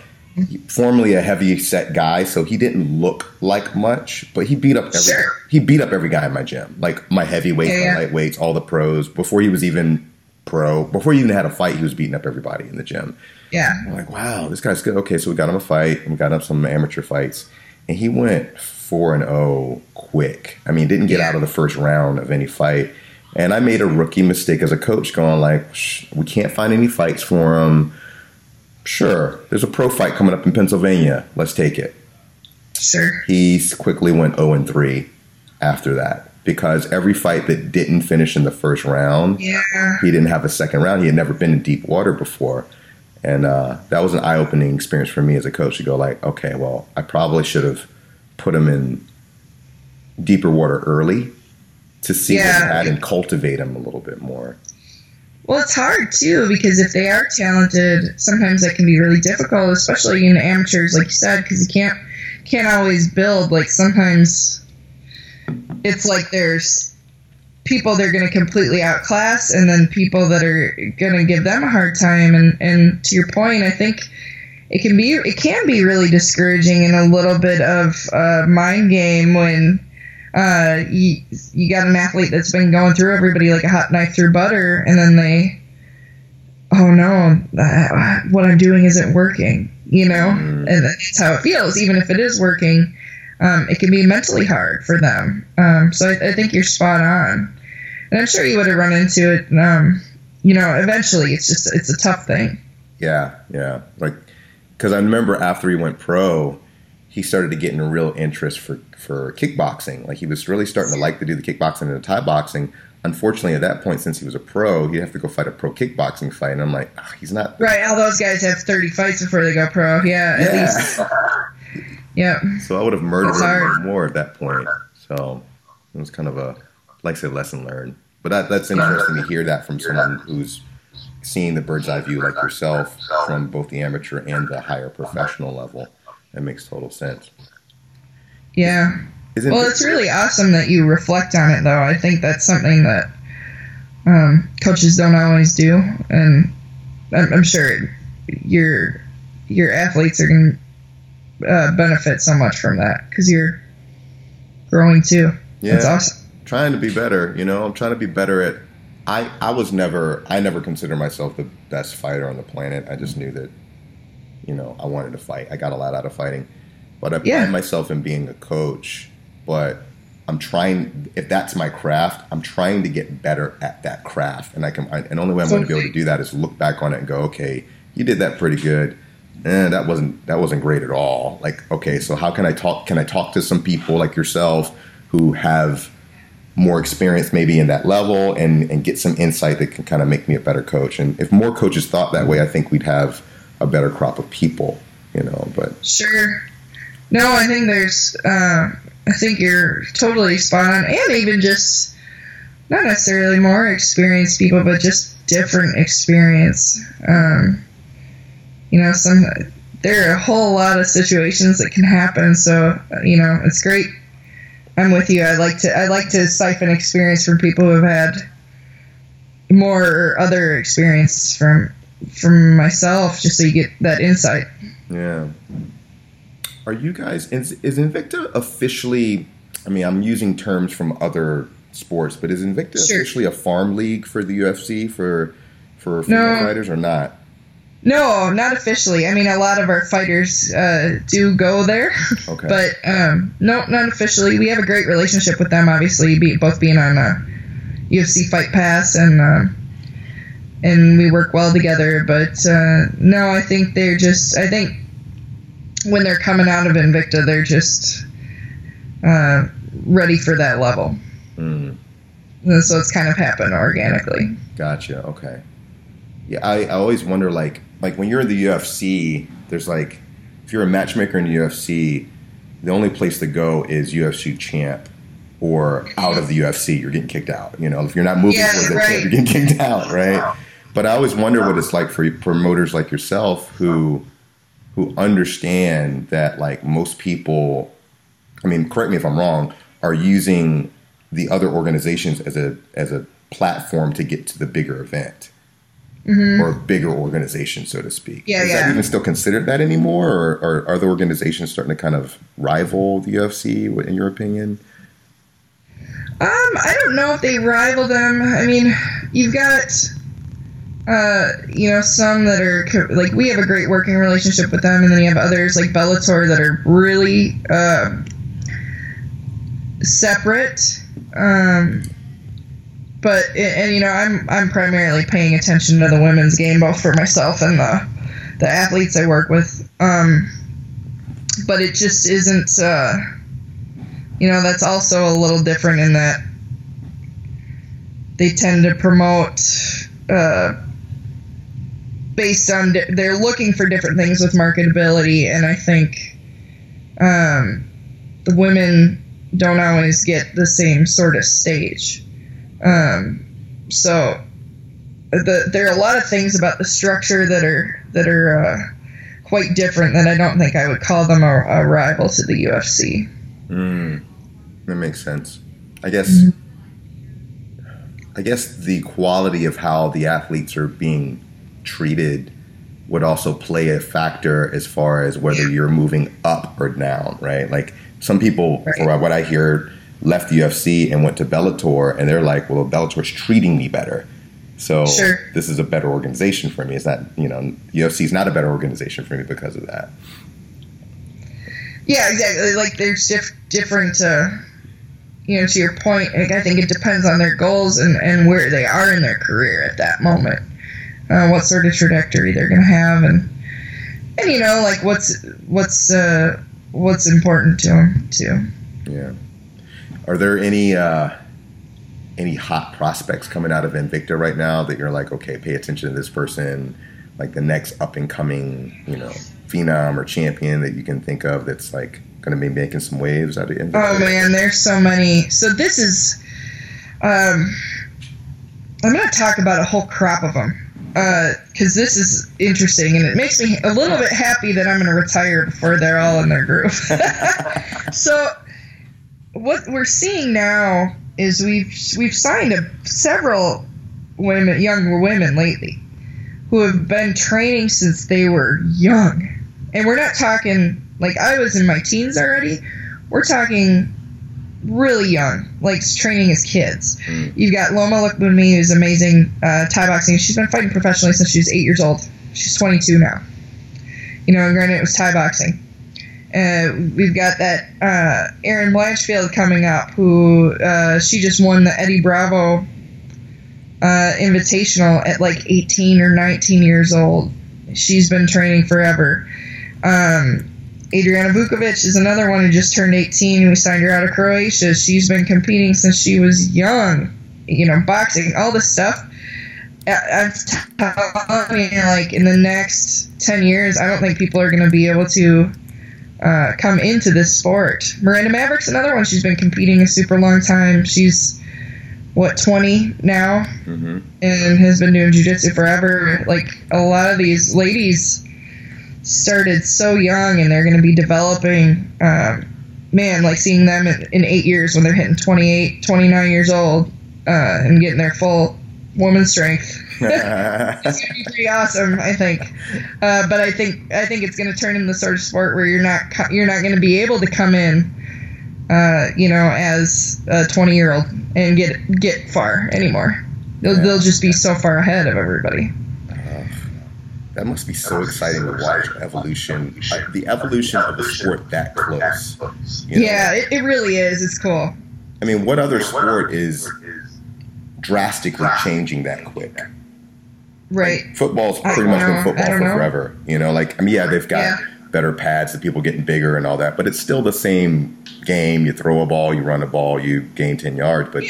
formerly a heavy set guy, so he didn't look like much, but he beat up every guy in my gym, like my heavyweights, my lightweights, all the pros. Before he was even pro, before he even had a fight, he was beating up everybody in the gym. Yeah, I'm like, wow, this guy's good. Okay, so we got him a fight, and we got him some amateur fights, and he went 4-0 quick. I mean, didn't get out of the first round of any fight, and I made a rookie mistake as a coach, going like, we can't find any fights for him. Sure, there's a pro fight coming up in Pennsylvania. Let's take it. Sure. He quickly went 0-3 after that because every fight that didn't finish in the first round, he didn't have a second round. He had never been in deep water before. And that was an eye-opening experience for me as a coach to go like, okay, well, I probably should have put him in deeper water early to see that and cultivate him a little bit more. Well, it's hard, too, because if they are talented, sometimes that can be really difficult, especially in amateurs, like you said, because you can't always build. Like, sometimes it's like there's people they're going to completely outclass and then people that are going to give them a hard time. And to your point, I think it can be really discouraging and a little bit of a mind game when you got an athlete that's been going through everybody like a hot knife through butter, and then they, oh no, what I'm doing isn't working, you know? Mm. And that's how it feels, even if it is working. It can be mentally hard for them. So I think you're spot on. And I'm sure you would have run into it, you know, eventually. It's a tough thing. Yeah. Like, because I remember after he went pro, he started to get in a real interest for kickboxing. Like, he was really starting to like to do the kickboxing and the Thai boxing. Unfortunately, at that point, since he was a pro, he'd have to go fight a pro kickboxing fight. And I'm like, oh, he's not... Right, all those guys have 30 fights before they go pro. At least. Yeah. So I would have murdered him more at that point. So it was kind of a, like I said, lesson learned. But that's interesting to hear that from someone who's seeing the bird's eye view like yourself from both the amateur and the higher professional level. That makes total sense. Yeah. Well, it's really awesome that you reflect on it, though. I think that's something that coaches don't always do, and I'm sure your athletes are going to benefit so much from that because you're growing too. Yeah. That's awesome. Trying to be better, you know. I'm trying to be better at. I never considered myself the best fighter on the planet. I just knew that. You know, I wanted to fight. I got a lot out of fighting. But I pride myself in being a coach. But I'm trying, if that's my craft, I'm trying to get better at that craft. And the only way I'm going to be able to do that is look back on it and go, okay, you did that pretty good. That wasn't great at all. Like, okay, so how can I talk? Can I talk to some people like yourself who have more experience maybe in that level and get some insight that can kind of make me a better coach? And if more coaches thought that way, I think we'd have a better crop of people, you know, but. Sure. No, I think I think you're totally spot on. And even just not necessarily more experienced people, but just different experience. You know, there are a whole lot of situations that can happen. So, you know, it's great. I'm with you. I like to siphon experience from people who have had more other experience from myself, just so you get that insight. Yeah. Are you guys, is Invicta officially, I mean, I'm using terms from other sports, but is Invicta officially a farm league for the UFC for female fighters or not? No, not officially. I mean, a lot of our fighters do go there. Okay. But no, not officially. We have a great relationship with them, obviously, both being on UFC Fight Pass and we work well together, but no, I think they're just. I think when they're coming out of Invicta, they're just ready for that level. Mm. And so it's kind of happened organically. Gotcha. Okay. Yeah, I always wonder, like when you're in the UFC, there's like, if you're a matchmaker in the UFC, the only place to go is UFC champ. Or out of the UFC, you're getting kicked out. You know, if you're not moving towards the champ, you're getting kicked out, right? Wow. But I always wonder what it's like for promoters like yourself who understand that, like, most people, I mean, correct me if I'm wrong, are using the other organizations as a platform to get to the bigger event, mm-hmm. or bigger organization, so to speak. Yeah, is that even still considered that anymore, or are the organizations starting to kind of rival the UFC, in your opinion? I don't know if they rival them. I mean, you've got, some that are, like, we have a great working relationship with them, and then you have others, like Bellator, that are really separate. But I'm primarily paying attention to the women's game, both for myself and the athletes I work with. But it just isn't, that's also a little different in that they tend to promote based on they're looking for different things with marketability, and I think the women don't always get the same sort of stage. There are a lot of things about the structure that are quite different, that I don't think I would call them a rival to the UFC. That makes sense. I guess the quality of how the athletes are being treated would also play a factor as far as whether you're moving up or down, right? Like some people, from what I hear, left the UFC and went to Bellator, and they're like, well, Bellator's treating me better. So this is a better organization for me. It's not, UFC's not a better organization for me because of that. Yeah, exactly. Like there's different, to your point, like, I think it depends on their goals and where they are in their career at that moment, what sort of trajectory they're going to have, and what's important to them too. Yeah. Are there any hot prospects coming out of Invicta right now that you're like, okay, pay attention to this person, like the next up and coming, phenom or champion that you can think of that's like going to be making some waves out of Invicta? Oh man, there's so many. So this is, I'm going to talk about a whole crop of them because this is interesting, and it makes me a little bit happy that I'm going to retire before they're all in their groove. So. What we're seeing now is we've signed several women, young women lately, who have been training since they were young, and we're not talking like I was in my teens already. We're talking really young, like training as kids. You've got Loma Lookbunmi, who's amazing Thai boxing. She's been fighting professionally since she was 8 years old. She's 22 now. And granted, it was Thai boxing. We've got that Erin Blanchfield coming up, who she just won the Eddie Bravo Invitational at like 18 or 19 years old. She's been training forever. Adriana Vukovic is another one who just turned 18. We signed her out of Croatia. She's been competing since she was young, boxing, all this stuff. I'm telling you, like in the next 10 years, I don't think people are going to be able to come into this sport. Miranda Maverick's another one. She's been competing a super long time. She's 20 now, mm-hmm. and has been doing jiu-jitsu forever. Like a lot of these ladies started so young, and they're going to be developing. Seeing them in 8 years when they're hitting 28, 29 years old, and getting their full woman strength. It's gonna be pretty awesome, I think. But I think it's gonna turn into the sort of sport where you're not gonna be able to come in, as a 20-year-old and get far anymore. They'll just be so far ahead of everybody. That must be so exciting to watch evolution, like the evolution of the sport that close. It really is. It's cool. I mean, what other sport is drastically changing that quick? Right. Like, football's pretty much been football for forever. They've got better pads, the people getting bigger and all that, but it's still the same game. You throw a ball, you run a ball, you gain 10 yards. But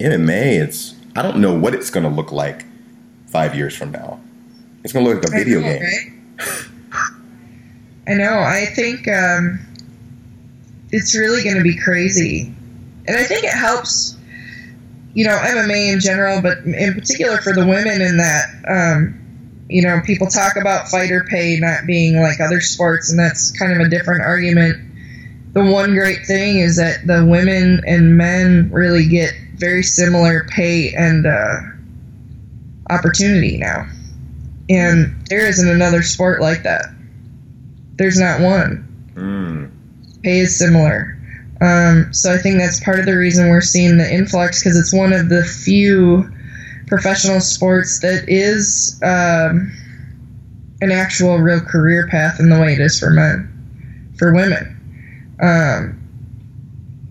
MMA, I don't know what it's going to look like 5 years from now. It's going to look like a video game. Right? I know. I think it's really going to be crazy. And I think it helps, MMA in general, but in particular for the women in that, people talk about fighter pay not being like other sports, and that's kind of a different argument the one great thing is that the women and men really get very similar pay and opportunity now. And there isn't another sport like that. There's not one. Pay is similar. So I think that's part of the reason we're seeing the influx, because it's one of the few professional sports that is an actual real career path in the way it is for men, for women.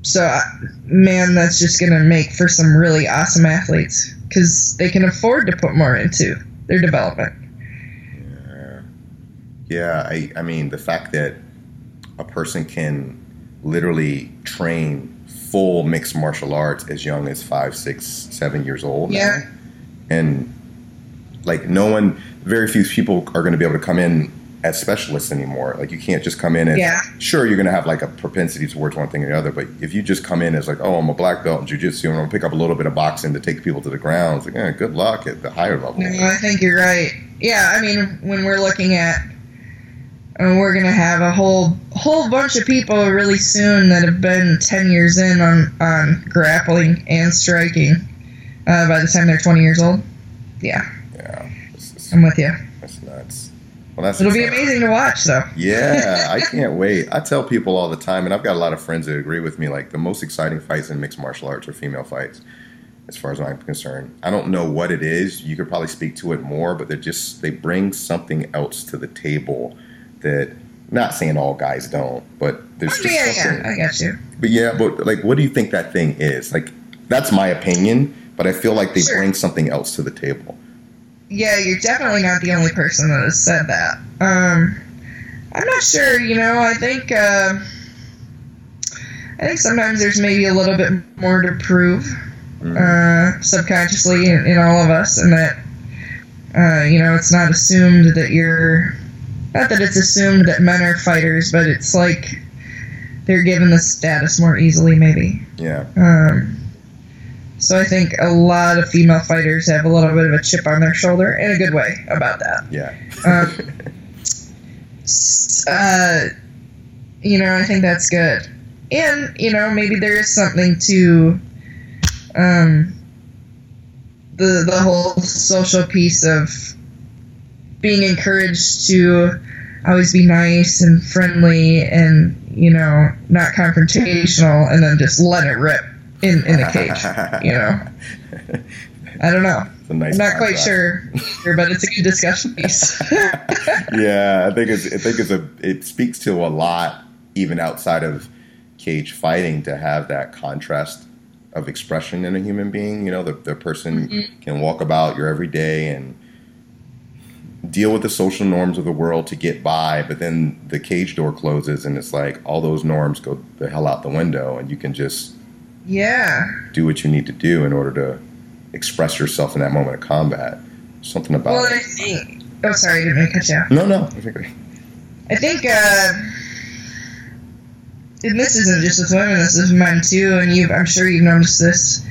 So, that's just going to make for some really awesome athletes, because they can afford to put more into their development. Yeah, I mean, the fact that a person can literally train full mixed martial arts as young as 5, 6, 7 years old. Yeah. Now. And like very few people are going to be able to come in as specialists anymore. Like you can't just come in and sure, you're going to have like a propensity towards one thing or the other. But if you just come in as like, oh, I'm a black belt in jiu-jitsu, I'm going to pick up a little bit of boxing to take people to the ground. It's like, good luck at the higher level. No, I think you're right. Yeah. I mean, when we're looking at, and we're going to have a whole bunch of people really soon that have been 10 years in on grappling and striking by the time they're 20 years old. Yeah. I'm with you. That's nuts. Well, it'll be amazing to watch, though. Yeah, I can't wait. I tell people all the time, and I've got a lot of friends that agree with me, like the most exciting fights in mixed martial arts are female fights, as far as I'm concerned. I don't know what it is. You could probably speak to it more, but they bring something else to the table. That, not saying all guys don't, but there's just something. Yeah, I got you. But like, what do you think that thing is? Like, that's my opinion, but I feel like they bring something else to the table. Yeah, you're definitely not the only person that has said that. I'm not sure, I think sometimes there's maybe a little bit more to prove subconsciously in all of us, and that, it's not assumed that not that it's assumed that men are fighters, but it's like they're given the status more easily, maybe. Yeah. So I think a lot of female fighters have a little bit of a chip on their shoulder, in a good way, about that. Yeah. I think that's good. And, maybe there is something to the whole social piece of being encouraged to always be nice and friendly and, not confrontational, and then just let it rip in a cage, I don't know. I'm not quite sure, but it's a good discussion piece. Yeah, I think it speaks to a lot, even outside of cage fighting, to have that contrast of expression in a human being. The person can walk about your everyday and deal with the social norms of the world to get by, but then the cage door closes and it's like all those norms go the hell out the window, and you can just do what you need to do in order to express yourself in that moment of combat. Something about it. I think sorry, didn't mean to cut you off. No. I think and this isn't just with women, this is mine too, and I'm sure you've noticed this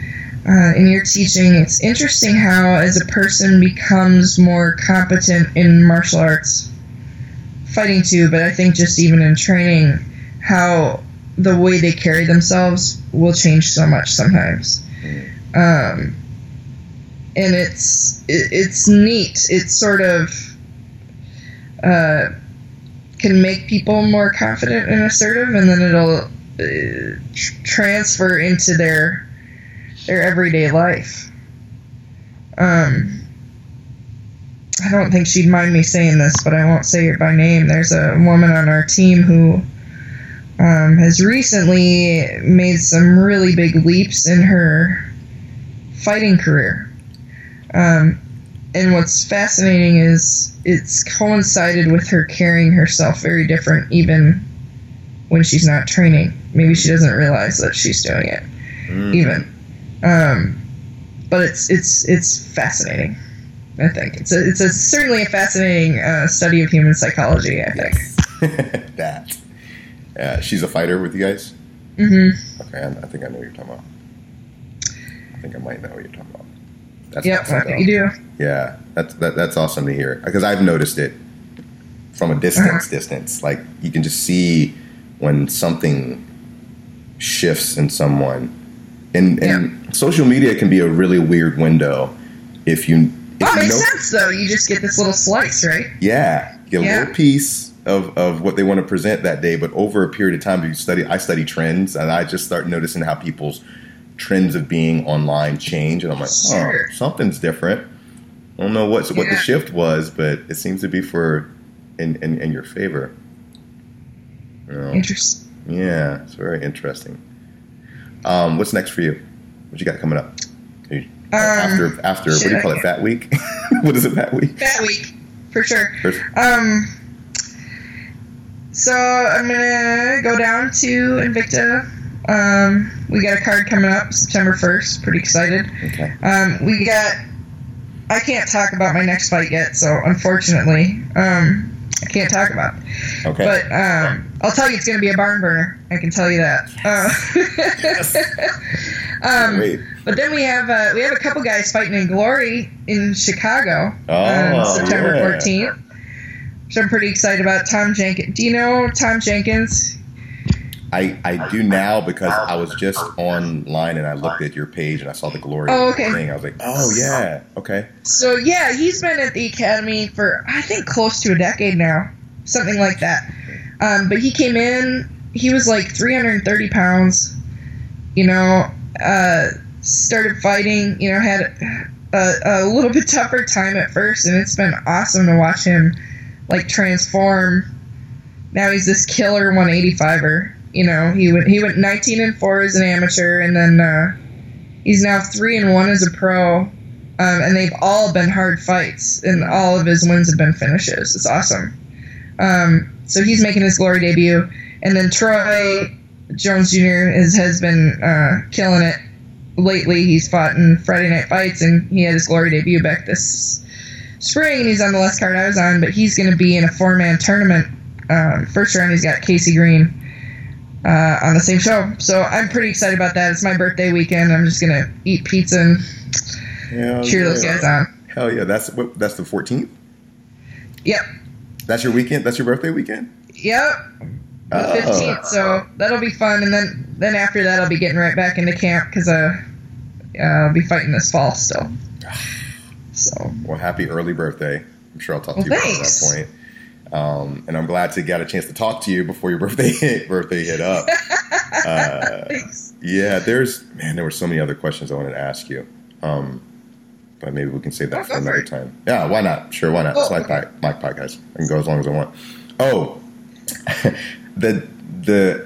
in your teaching. It's interesting how as a person becomes more competent in martial arts, fighting too, but I think just even in training, how the way they carry themselves will change so much sometimes. And it's neat. It sort of can make people more confident and assertive, and then it'll transfer into their everyday life. I don't think she'd mind me saying this, but I won't say it by name. There's a woman on our team who has recently made some really big leaps in her fighting career. And what's fascinating is it's coincided with her carrying herself very different, even when she's not training. Maybe she doesn't realize that she's doing it, even. But it's fascinating. I think it's certainly a fascinating study of human psychology. I think that she's a fighter with you guys. Mm-hmm. Okay, I think I know what you're talking about. I think I might know what you're talking about. Awesome, I think you do. Yeah, that's awesome to hear, because I've noticed it from a distance. Like you can just see. when something shifts in someone. And social media can be a really weird window if you... It makes sense, though. You just get this little slice, right? Yeah. Get a little piece of what they want to present that day, but over a period of time, I study trends, and I just start noticing how people's trends of being online change, and I'm like, something's different. I don't know what the shift was, but it seems to be in your favor. You know? Interesting. Yeah, it's very interesting. What's next for you? What you got coming up? After what do you call it? Fat Week? What is it? Fat Week? Fat Week, for sure. So I'm gonna go down to Invicta. We got a card coming up September 1st. Pretty excited. Okay. I can't talk about my next fight yet, so unfortunately, I can't talk about it. Okay. But I'll tell you, it's going to be a barn burner. I can tell you that. Yes. But then we have a couple guys fighting in Glory in Chicago on September 14th, which I'm pretty excited about. Tom Jenkins. Do you know Tom Jenkins? I do now, because I was just online and I looked at your page and I saw the Glory thing. I was like, okay. So, yeah, he's been at the academy for, I think, close to a decade now, something like that. But he came in, he was like 330 pounds, started fighting, had a little bit tougher time at first, and it's been awesome to watch him, like, transform. Now he's this killer 185er. He went 19-4 as an amateur, and then he's now 3-1 as a pro. And they've all been hard fights, and all of his wins have been finishes. It's awesome. So he's making his Glory debut, and then Troy Jones Jr. has been killing it lately. He's fought in Friday Night Fights, and he had his Glory debut back this spring. And he's on the last card I was on, but he's going to be in a 4-man tournament. First round, he's got Casey Green. On the same show. So I'm pretty excited about that. It's my birthday weekend. I'm just going to eat pizza and cheer those guys on. Hell yeah. That's the 14th? Yep. That's your weekend? That's your birthday weekend? Yep. The 15th. So that'll be fun. And then after that, I'll be getting right back into camp because I'll be fighting this fall still. So. Well, happy early birthday. I'm sure I'll talk to you about that point. And I'm glad to get a chance to talk to you before your birthday hit up. Yeah, there were so many other questions I wanted to ask you. But maybe we can save that for another time. Yeah, why not? Sure, why not? It's my podcast. I can go as long as I want. Oh,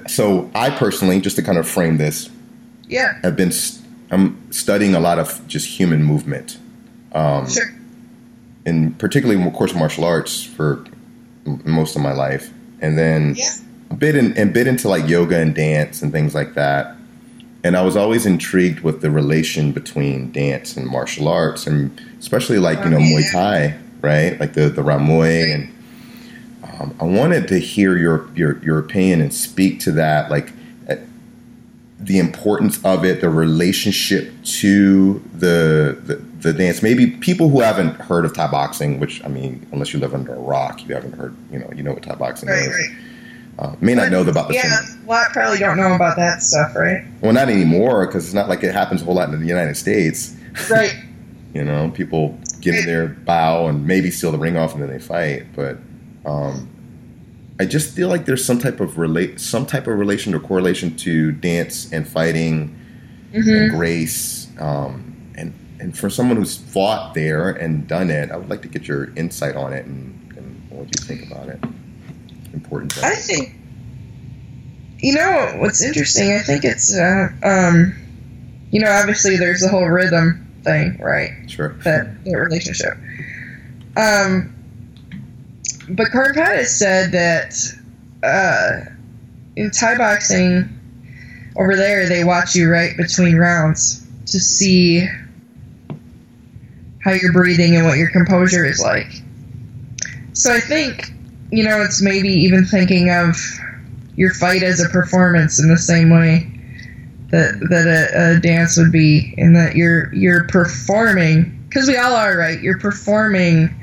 so I personally, just to kind of frame this, I'm studying a lot of just human movement. And particularly, of course, martial arts for most of my life, and then a bit into like yoga and dance and things like that. And I was always intrigued with the relation between dance and martial arts, and especially like, Muay Thai, right? Like the Ramui. And I wanted to hear your opinion and speak to that, like the importance of it, the relationship to the dance. Maybe people who haven't heard of Thai boxing, which, I mean, unless you live under a rock, you haven't heard, you know what Thai boxing is. Right. May not know about the thing. Well, I probably don't know about that stuff, right? Well, not anymore, because it's not like it happens a whole lot in the United States. Right. People get in their bow and maybe steal the ring off and then they fight. But I just feel like there's some type of relation or correlation to dance and fighting and grace. And for someone who's fought there and done it, I would like to get your insight on it and what you think about it. Important. I think, what's interesting, I think it's, obviously there's the whole rhythm thing, right? Sure. That relationship. But Carpet has said that in Thai boxing over there, they watch you right between rounds to see how you're breathing and what your composure is like. So I think, it's maybe even thinking of your fight as a performance in the same way that a dance would be, in that you're performing, because we all are, right? You're performing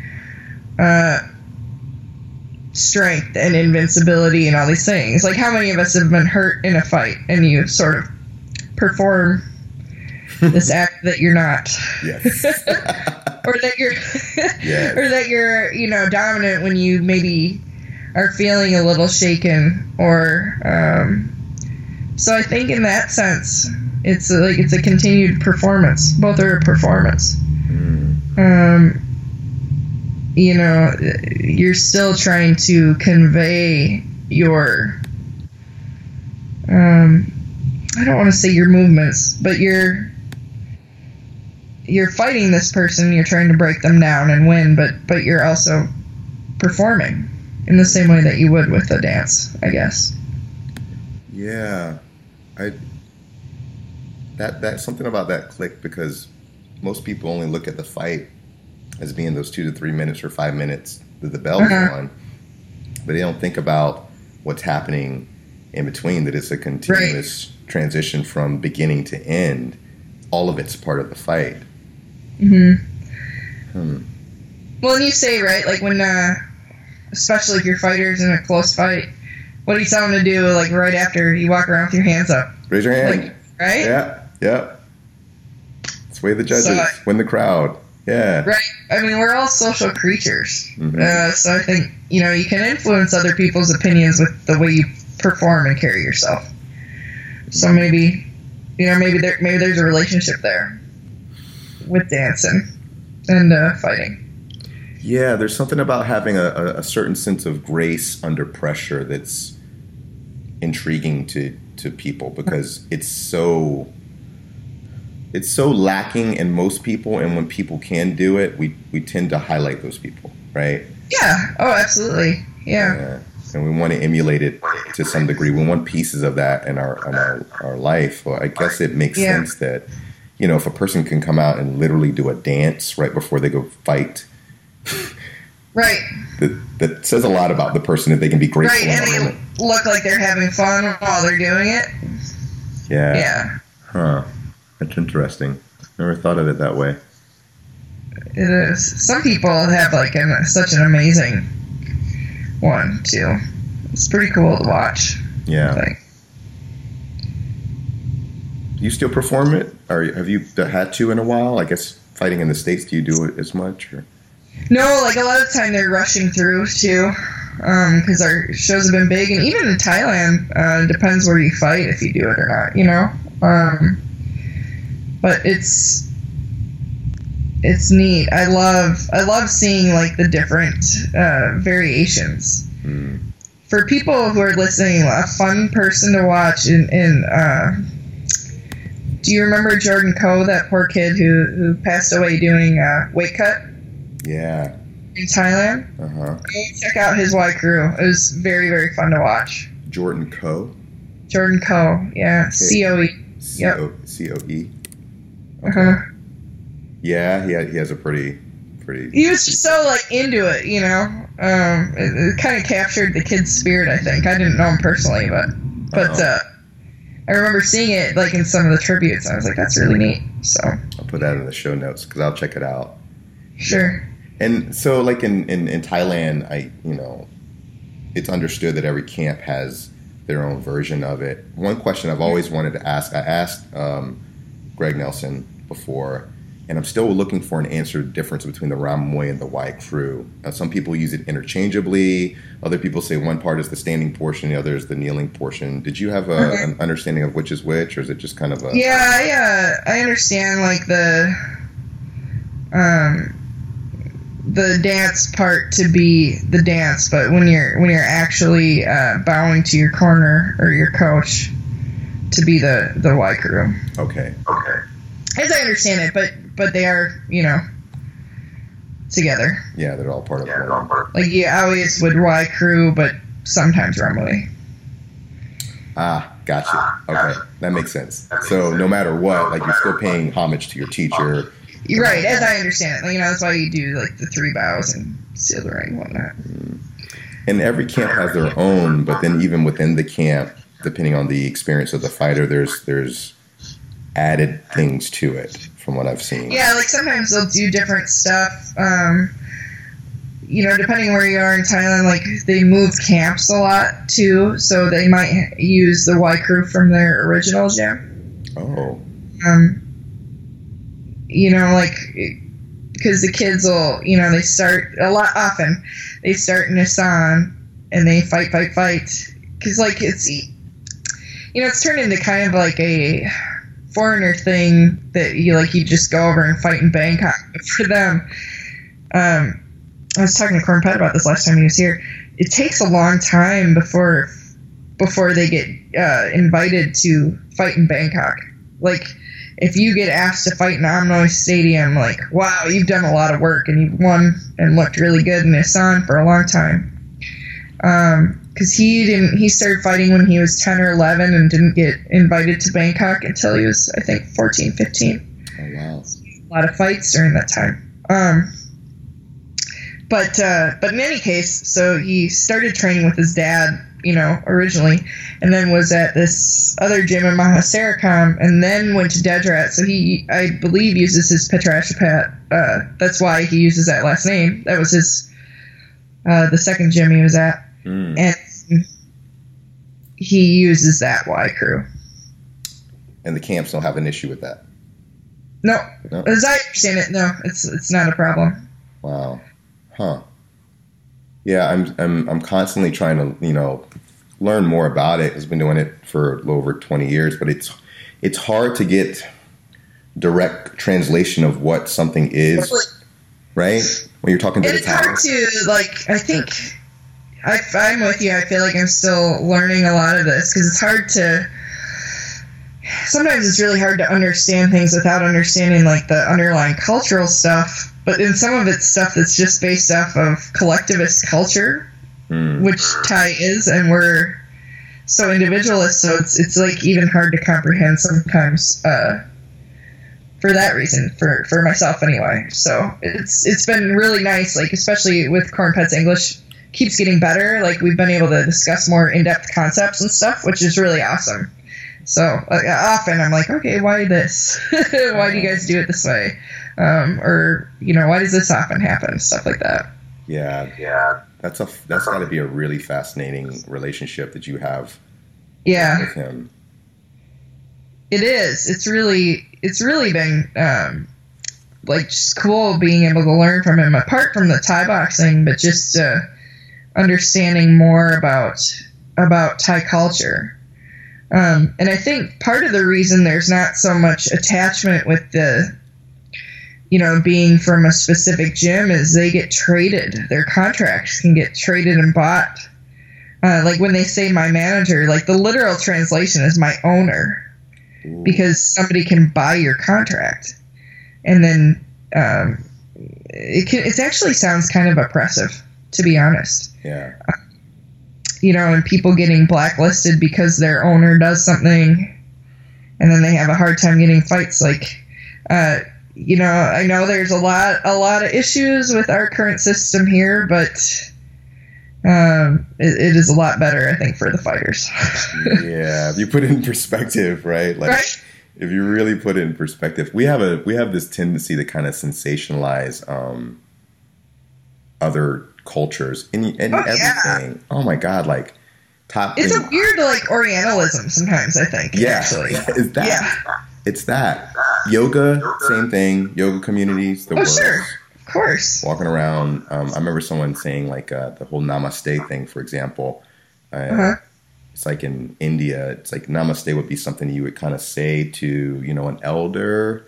strength and invincibility and all these things. Like, how many of us have been hurt in a fight and you sort of perform this act that you're not, yes. or that you're, yes. or that you're, you know, dominant when you maybe are feeling a little shaken, or so I think in that sense, it's like it's a continued performance. Both are a performance. You know, you're still trying to convey your, I don't want to say your movements, but you're fighting this person, you're trying to break them down and win, but you're also performing in the same way that you would with a dance, I guess. Yeah. That's something about that clicked, because most people only look at the fight as being those 2 to 3 minutes or 5 minutes that the bell's on, but they don't think about what's happening in between, that it's a continuous transition from beginning to end. All of it's part of the fight. Well, and you say, right, like when, especially if your fighter's in a close fight, what do you tell them to do, like, right after you walk around with your hands up? Raise your hand. Like, right? Yeah. Sway the judges, win the crowd. Yeah. Right. I mean, we're all social creatures. So I think, you know, you can influence other people's opinions with the way you perform and carry yourself. So maybe, you know, maybe there's a relationship there with dancing and fighting. Yeah, there's something about having a certain sense of grace under pressure that's intriguing to people, because it's so lacking in most people, and when people can do it, we tend to highlight those people, right? Yeah. Oh, absolutely. Yeah. And we want to emulate it to some degree. We want pieces of that in our life. Well, I guess it makes sense that, you know, if a person can come out and literally do a dance right before they go fight, right, that says a lot about the person, that they can be grateful. Right, and they look like they're having fun while they're doing it. Yeah. Huh. That's interesting. Never thought of it that way. It is. Some people have like such an amazing one too. It's pretty cool to watch. Yeah. Do you still perform it, or have you had to in a while? I guess fighting in the States, do you do it as much? Or? No, like a lot of the time they're rushing through too, because our shows have been big, and even in Thailand, depends where you fight if you do it or not. You know. But it's neat. I love seeing like the different variations. For people who are listening, a fun person to watch. And do you remember Jordan Coe, that poor kid who passed away doing weight cut? Yeah. In Thailand. Check out his Y Crew. It was very, very fun to watch. Jordan Coe. Jordan Coe. Yeah. C-O-E. C-O-E. Yeah, he has a pretty. He was just so like into it, you know. It kind of captured the kid's spirit, I think. I didn't know him personally, but I remember seeing it like in some of the tributes. I was like, that's really neat. So I'll put that in the show notes, because I'll check it out. Sure. And so, like in Thailand, it's understood that every camp has their own version of it. One question I've always wanted to ask, I asked Greg Nelson before, and I'm still looking for an answer to the difference between the Ramoy and the Y Crew. Some people use it interchangeably. Other people say one part is the standing portion, the other is the kneeling portion. Did you have an understanding of which is which, or is it just kind of a... Yeah, I understand, like, the dance part to be the dance, but when you're actually bowing to your corner or your coach, to be the Y Crew. Okay. As I understand it, but they are, you know, together. Yeah, they're all part of one. Like, you always would Y Crew, but sometimes Rumley. Ah, gotcha. Okay, that makes sense. So no matter what, like, you're still paying homage to your teacher. You're right, as I understand it. Like, you know, that's why you do, like, the three bows and seal the ring and whatnot. And every camp has their own, but then even within the camp, depending on the experience of the fighter, there's added things to it, from what I've seen. Yeah, like sometimes they'll do different stuff. you know, depending where you are in Thailand, like, they move camps a lot too, so they might use the Y crew from their original gym. Oh. You know, like, because the kids will, you know, they start a lot often. They start in Nissan and they fight. Because, like, it's, you know, it's turned into kind of like a foreigner thing that you just go over and fight in Bangkok. But for them, I was talking to Cornpet about this last time he was here. It takes a long time before they get invited to fight in Bangkok. Like, if you get asked to fight in Omnoi Stadium, like, wow, you've done a lot of work and you've won and looked really good in Nissan for a long time. Because he started fighting when he was 10 or 11 and didn't get invited to Bangkok until he was, I think, 14, 15. Oh, wow. A lot of fights during that time. But in any case, so he started training with his dad, you know, originally, and then was at this other gym in Mahasarikam, and then went to Dedrat. So he, I believe, uses his Petrashapat. That's why he uses that last name. That was his the second gym he was at, and he uses that Y crew. And the camps don't have an issue with that. No, as I understand it, no, it's not a problem. Wow. Huh. Yeah, I'm constantly trying to, you know, learn more about it. I've been doing it for over 20 years, but it's hard to get direct translation of what something is, right? When you're talking to the town. It's hard to, like, I think I'm with you. I feel like I'm still learning a lot of this because it's hard to. Sometimes it's really hard to understand things without understanding, like, the underlying cultural stuff. But in some of it's stuff that's just based off of collectivist culture, which Thai is, and we're so individualist, so it's like even hard to comprehend sometimes for that reason, for myself anyway. So it's been really nice, like, especially with Cornpet's English keeps getting better. Like, we've been able to discuss more in-depth concepts and stuff, which is really awesome. So often I'm like, okay, why this? Why do you guys do it this way? Or, you know, why does this often happen? Stuff like that. Yeah. That's got to be a really fascinating relationship that you have. Yeah. With him. It is. It's really been like, just cool being able to learn from him, apart from the Thai boxing, but just understanding more about Thai culture. And I think part of the reason there's not so much attachment with the, you know, being from a specific gym is they get traded. Their contracts can get traded and bought. Like, when they say my manager, like, the literal translation is my owner. Ooh. Because somebody can buy your contract. And then it actually sounds kind of oppressive, to be honest. Yeah. You know, and people getting blacklisted because their owner does something, and then they have a hard time getting fights. Like, you know, I know there's a lot of issues with our current system here, but it is a lot better, I think, for the fighters. Yeah, if you put it in perspective, right? Like, right? If you really put it in perspective, we have this tendency to kind of sensationalize other cultures and everything. Yeah. Oh my God, like, top. It's a weird, like, Orientalism sometimes, I think. Yeah, actually. It's that. Yeah. It's that. Yoga, same thing. Yoga communities, the world. Oh, sure. Of course. Walking around. I remember someone saying, like, the whole namaste thing, for example. It's like in India, it's like namaste would be something you would kind of say to, you know, an elder,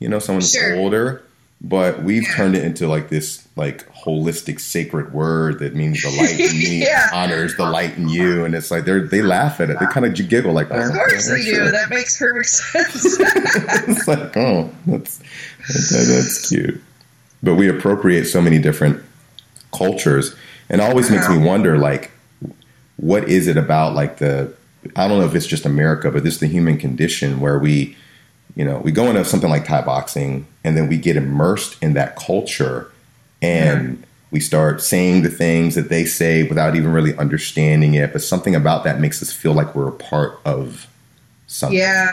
you know, someone that's older. But we've turned it into, like, this, like, holistic sacred word that means the light in me honors the light in you. And it's like they laugh at it. They kind of giggle, like, oh, of course they do. Sure. That makes perfect sense. It's like, oh, that's cute. But we appropriate so many different cultures. And it always makes me wonder, like, what is it about, like, I don't know if it's just America, but this is the human condition where we, you know, we go into something like Thai boxing, and then we get immersed in that culture, and we start saying the things that they say without even really understanding it. But something about that makes us feel like we're a part of something. Yeah.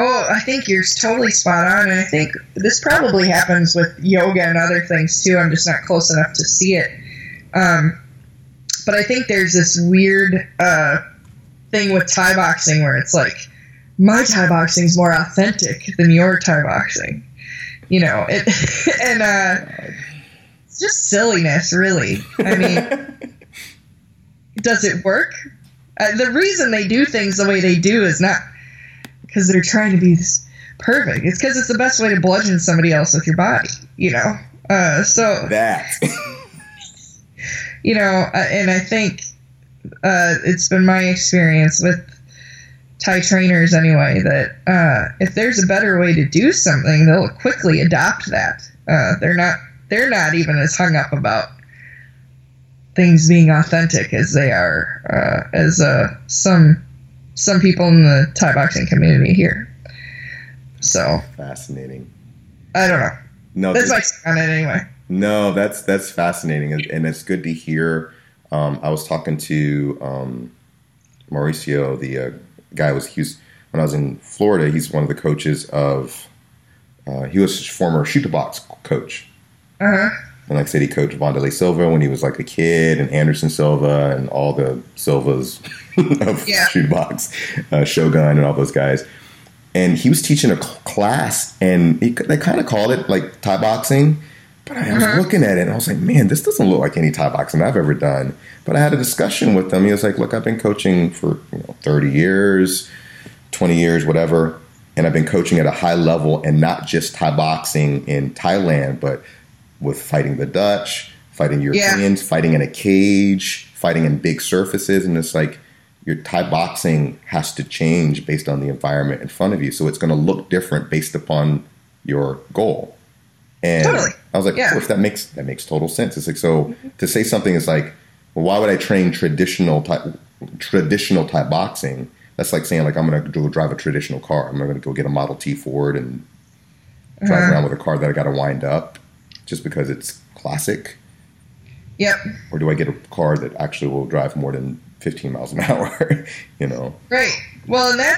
Oh, I think you're totally spot on, and I think this probably happens with yoga and other things too. I'm just not close enough to see it. But I think there's this weird thing with Thai boxing where it's like, my Thai boxing is more authentic than your Thai boxing. You know, it's just silliness, really. I mean, does it work? The reason they do things the way they do is not because they're trying to be this perfect. It's because it's the best way to bludgeon somebody else with your body, you know? So that. You know, and I think it's been my experience with Thai trainers anyway that if there's a better way to do something, they'll quickly adopt that. They're not even as hung up about things being authentic as they are as some people in the Thai boxing community here. So fascinating. I don't know. No, that's my take on it anyway. No, that's fascinating, and it's good to hear. I was talking to Mauricio, the guy when I was in Florida. He's one of the coaches of. He was his former shoot-to-box coach, and like I said, he coached Vondelei Silva when he was like a kid, and Anderson Silva, and all the Silvas of shoot-to-box, Shogun, and all those guys. And he was teaching a class, and they kind of called it like Thai boxing. But I was looking at it, and I was like, man, this doesn't look like any Thai boxing I've ever done. But I had a discussion with him. He was like, look, I've been coaching for 30 years, 20 years, whatever. And I've been coaching at a high level, and not just Thai boxing in Thailand, but with fighting the Dutch, fighting Europeans, fighting in a cage, fighting in big surfaces. And it's like your Thai boxing has to change based on the environment in front of you. So it's going to look different based upon your goal. And totally. I was like, of course, that makes total sense. It's like, so to say something is like, well, why would I train traditional Thai boxing? That's like saying, like, I'm going to go drive a traditional car. I'm going to go get a Model T Ford and drive around with a car that I got to wind up just because it's classic. Yep. Or do I get a car that actually will drive more than 15 miles an hour, you know? Right. Well, and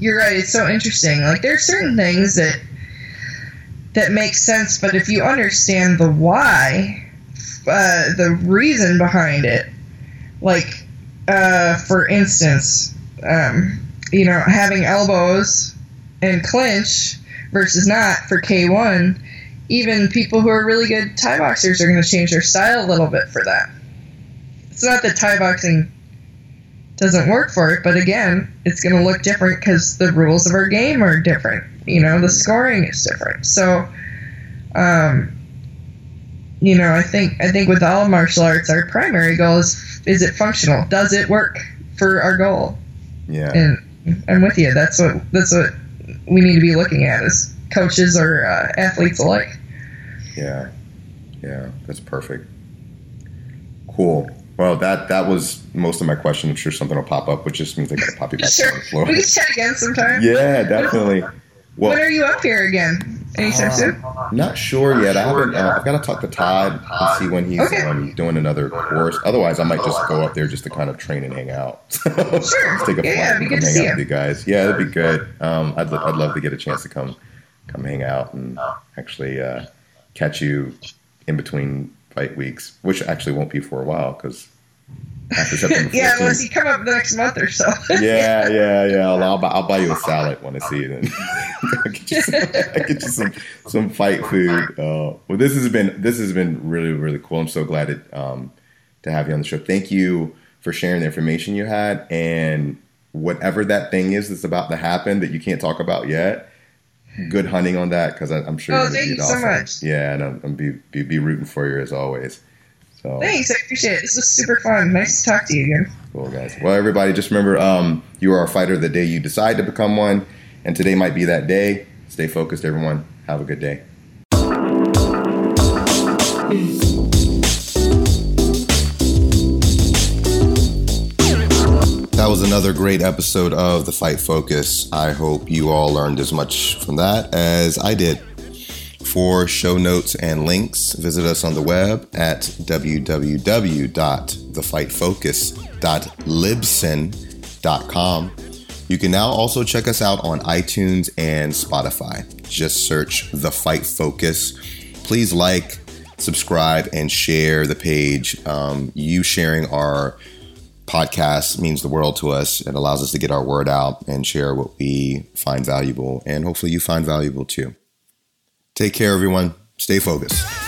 you're right. It's so interesting. Like, there are certain things that makes sense, but if you understand the why, the reason behind it, like, for instance, having elbows and clinch versus not for K1, even people who are really good Thai boxers are going to change their style a little bit for that. It's not that Thai boxing doesn't work for it, but again, it's going to look different because the rules of our game are different. You know, the scoring is different. So, I think with all martial arts, our primary goal is it functional? Does it work for our goal? Yeah. And I'm with you. That's what we need to be looking at as coaches or athletes alike. Yeah. Yeah. That's perfect. Cool. Well, that was most of my question. I'm sure something will pop up, which just means I got to pop you back on the floor. We can chat again sometime. Yeah, definitely. Well, when are you up here again? Anytime soon? Not sure yet. I've got to talk to Todd and see when he's doing another course. Otherwise, I might just go up there just to kind of train and hang out. Sure. Just take a flight and come hang out with you guys. Yeah, that'd be good. I'd love to get a chance to come hang out and actually catch you in between fight weeks, which actually won't be for a while because after September 14th, unless you come up the next month or so. Yeah. I'll buy you a salad when I see you then. I'll get you some fight food. Well, this has been really, really cool. I'm so glad to have you on the show. Thank you for sharing the information you had, and whatever that thing is that's about to happen that you can't talk about yet. Good hunting on that, because I'm sure you're going to be awesome. Thank you so much. Yeah, and I'm be rooting for you as always. So thanks, I appreciate it. This was super fun. Nice to talk to you again. Cool, guys. Well, everybody, just remember, you are a fighter the day you decide to become one, and today might be that day. Stay focused, everyone. Have a good day. That was another great episode of The Fight Focus. I hope you all learned as much from that as I did. For show notes and links, visit us on the web at www.thefightfocus.libsyn.com. You can now also check us out on iTunes and Spotify. Just search The Fight Focus. Please like, subscribe, and share the page. You sharing our podcast means the world to us. It allows us to get our word out and share what we find valuable. And hopefully you find valuable too. Take care, everyone. Stay focused.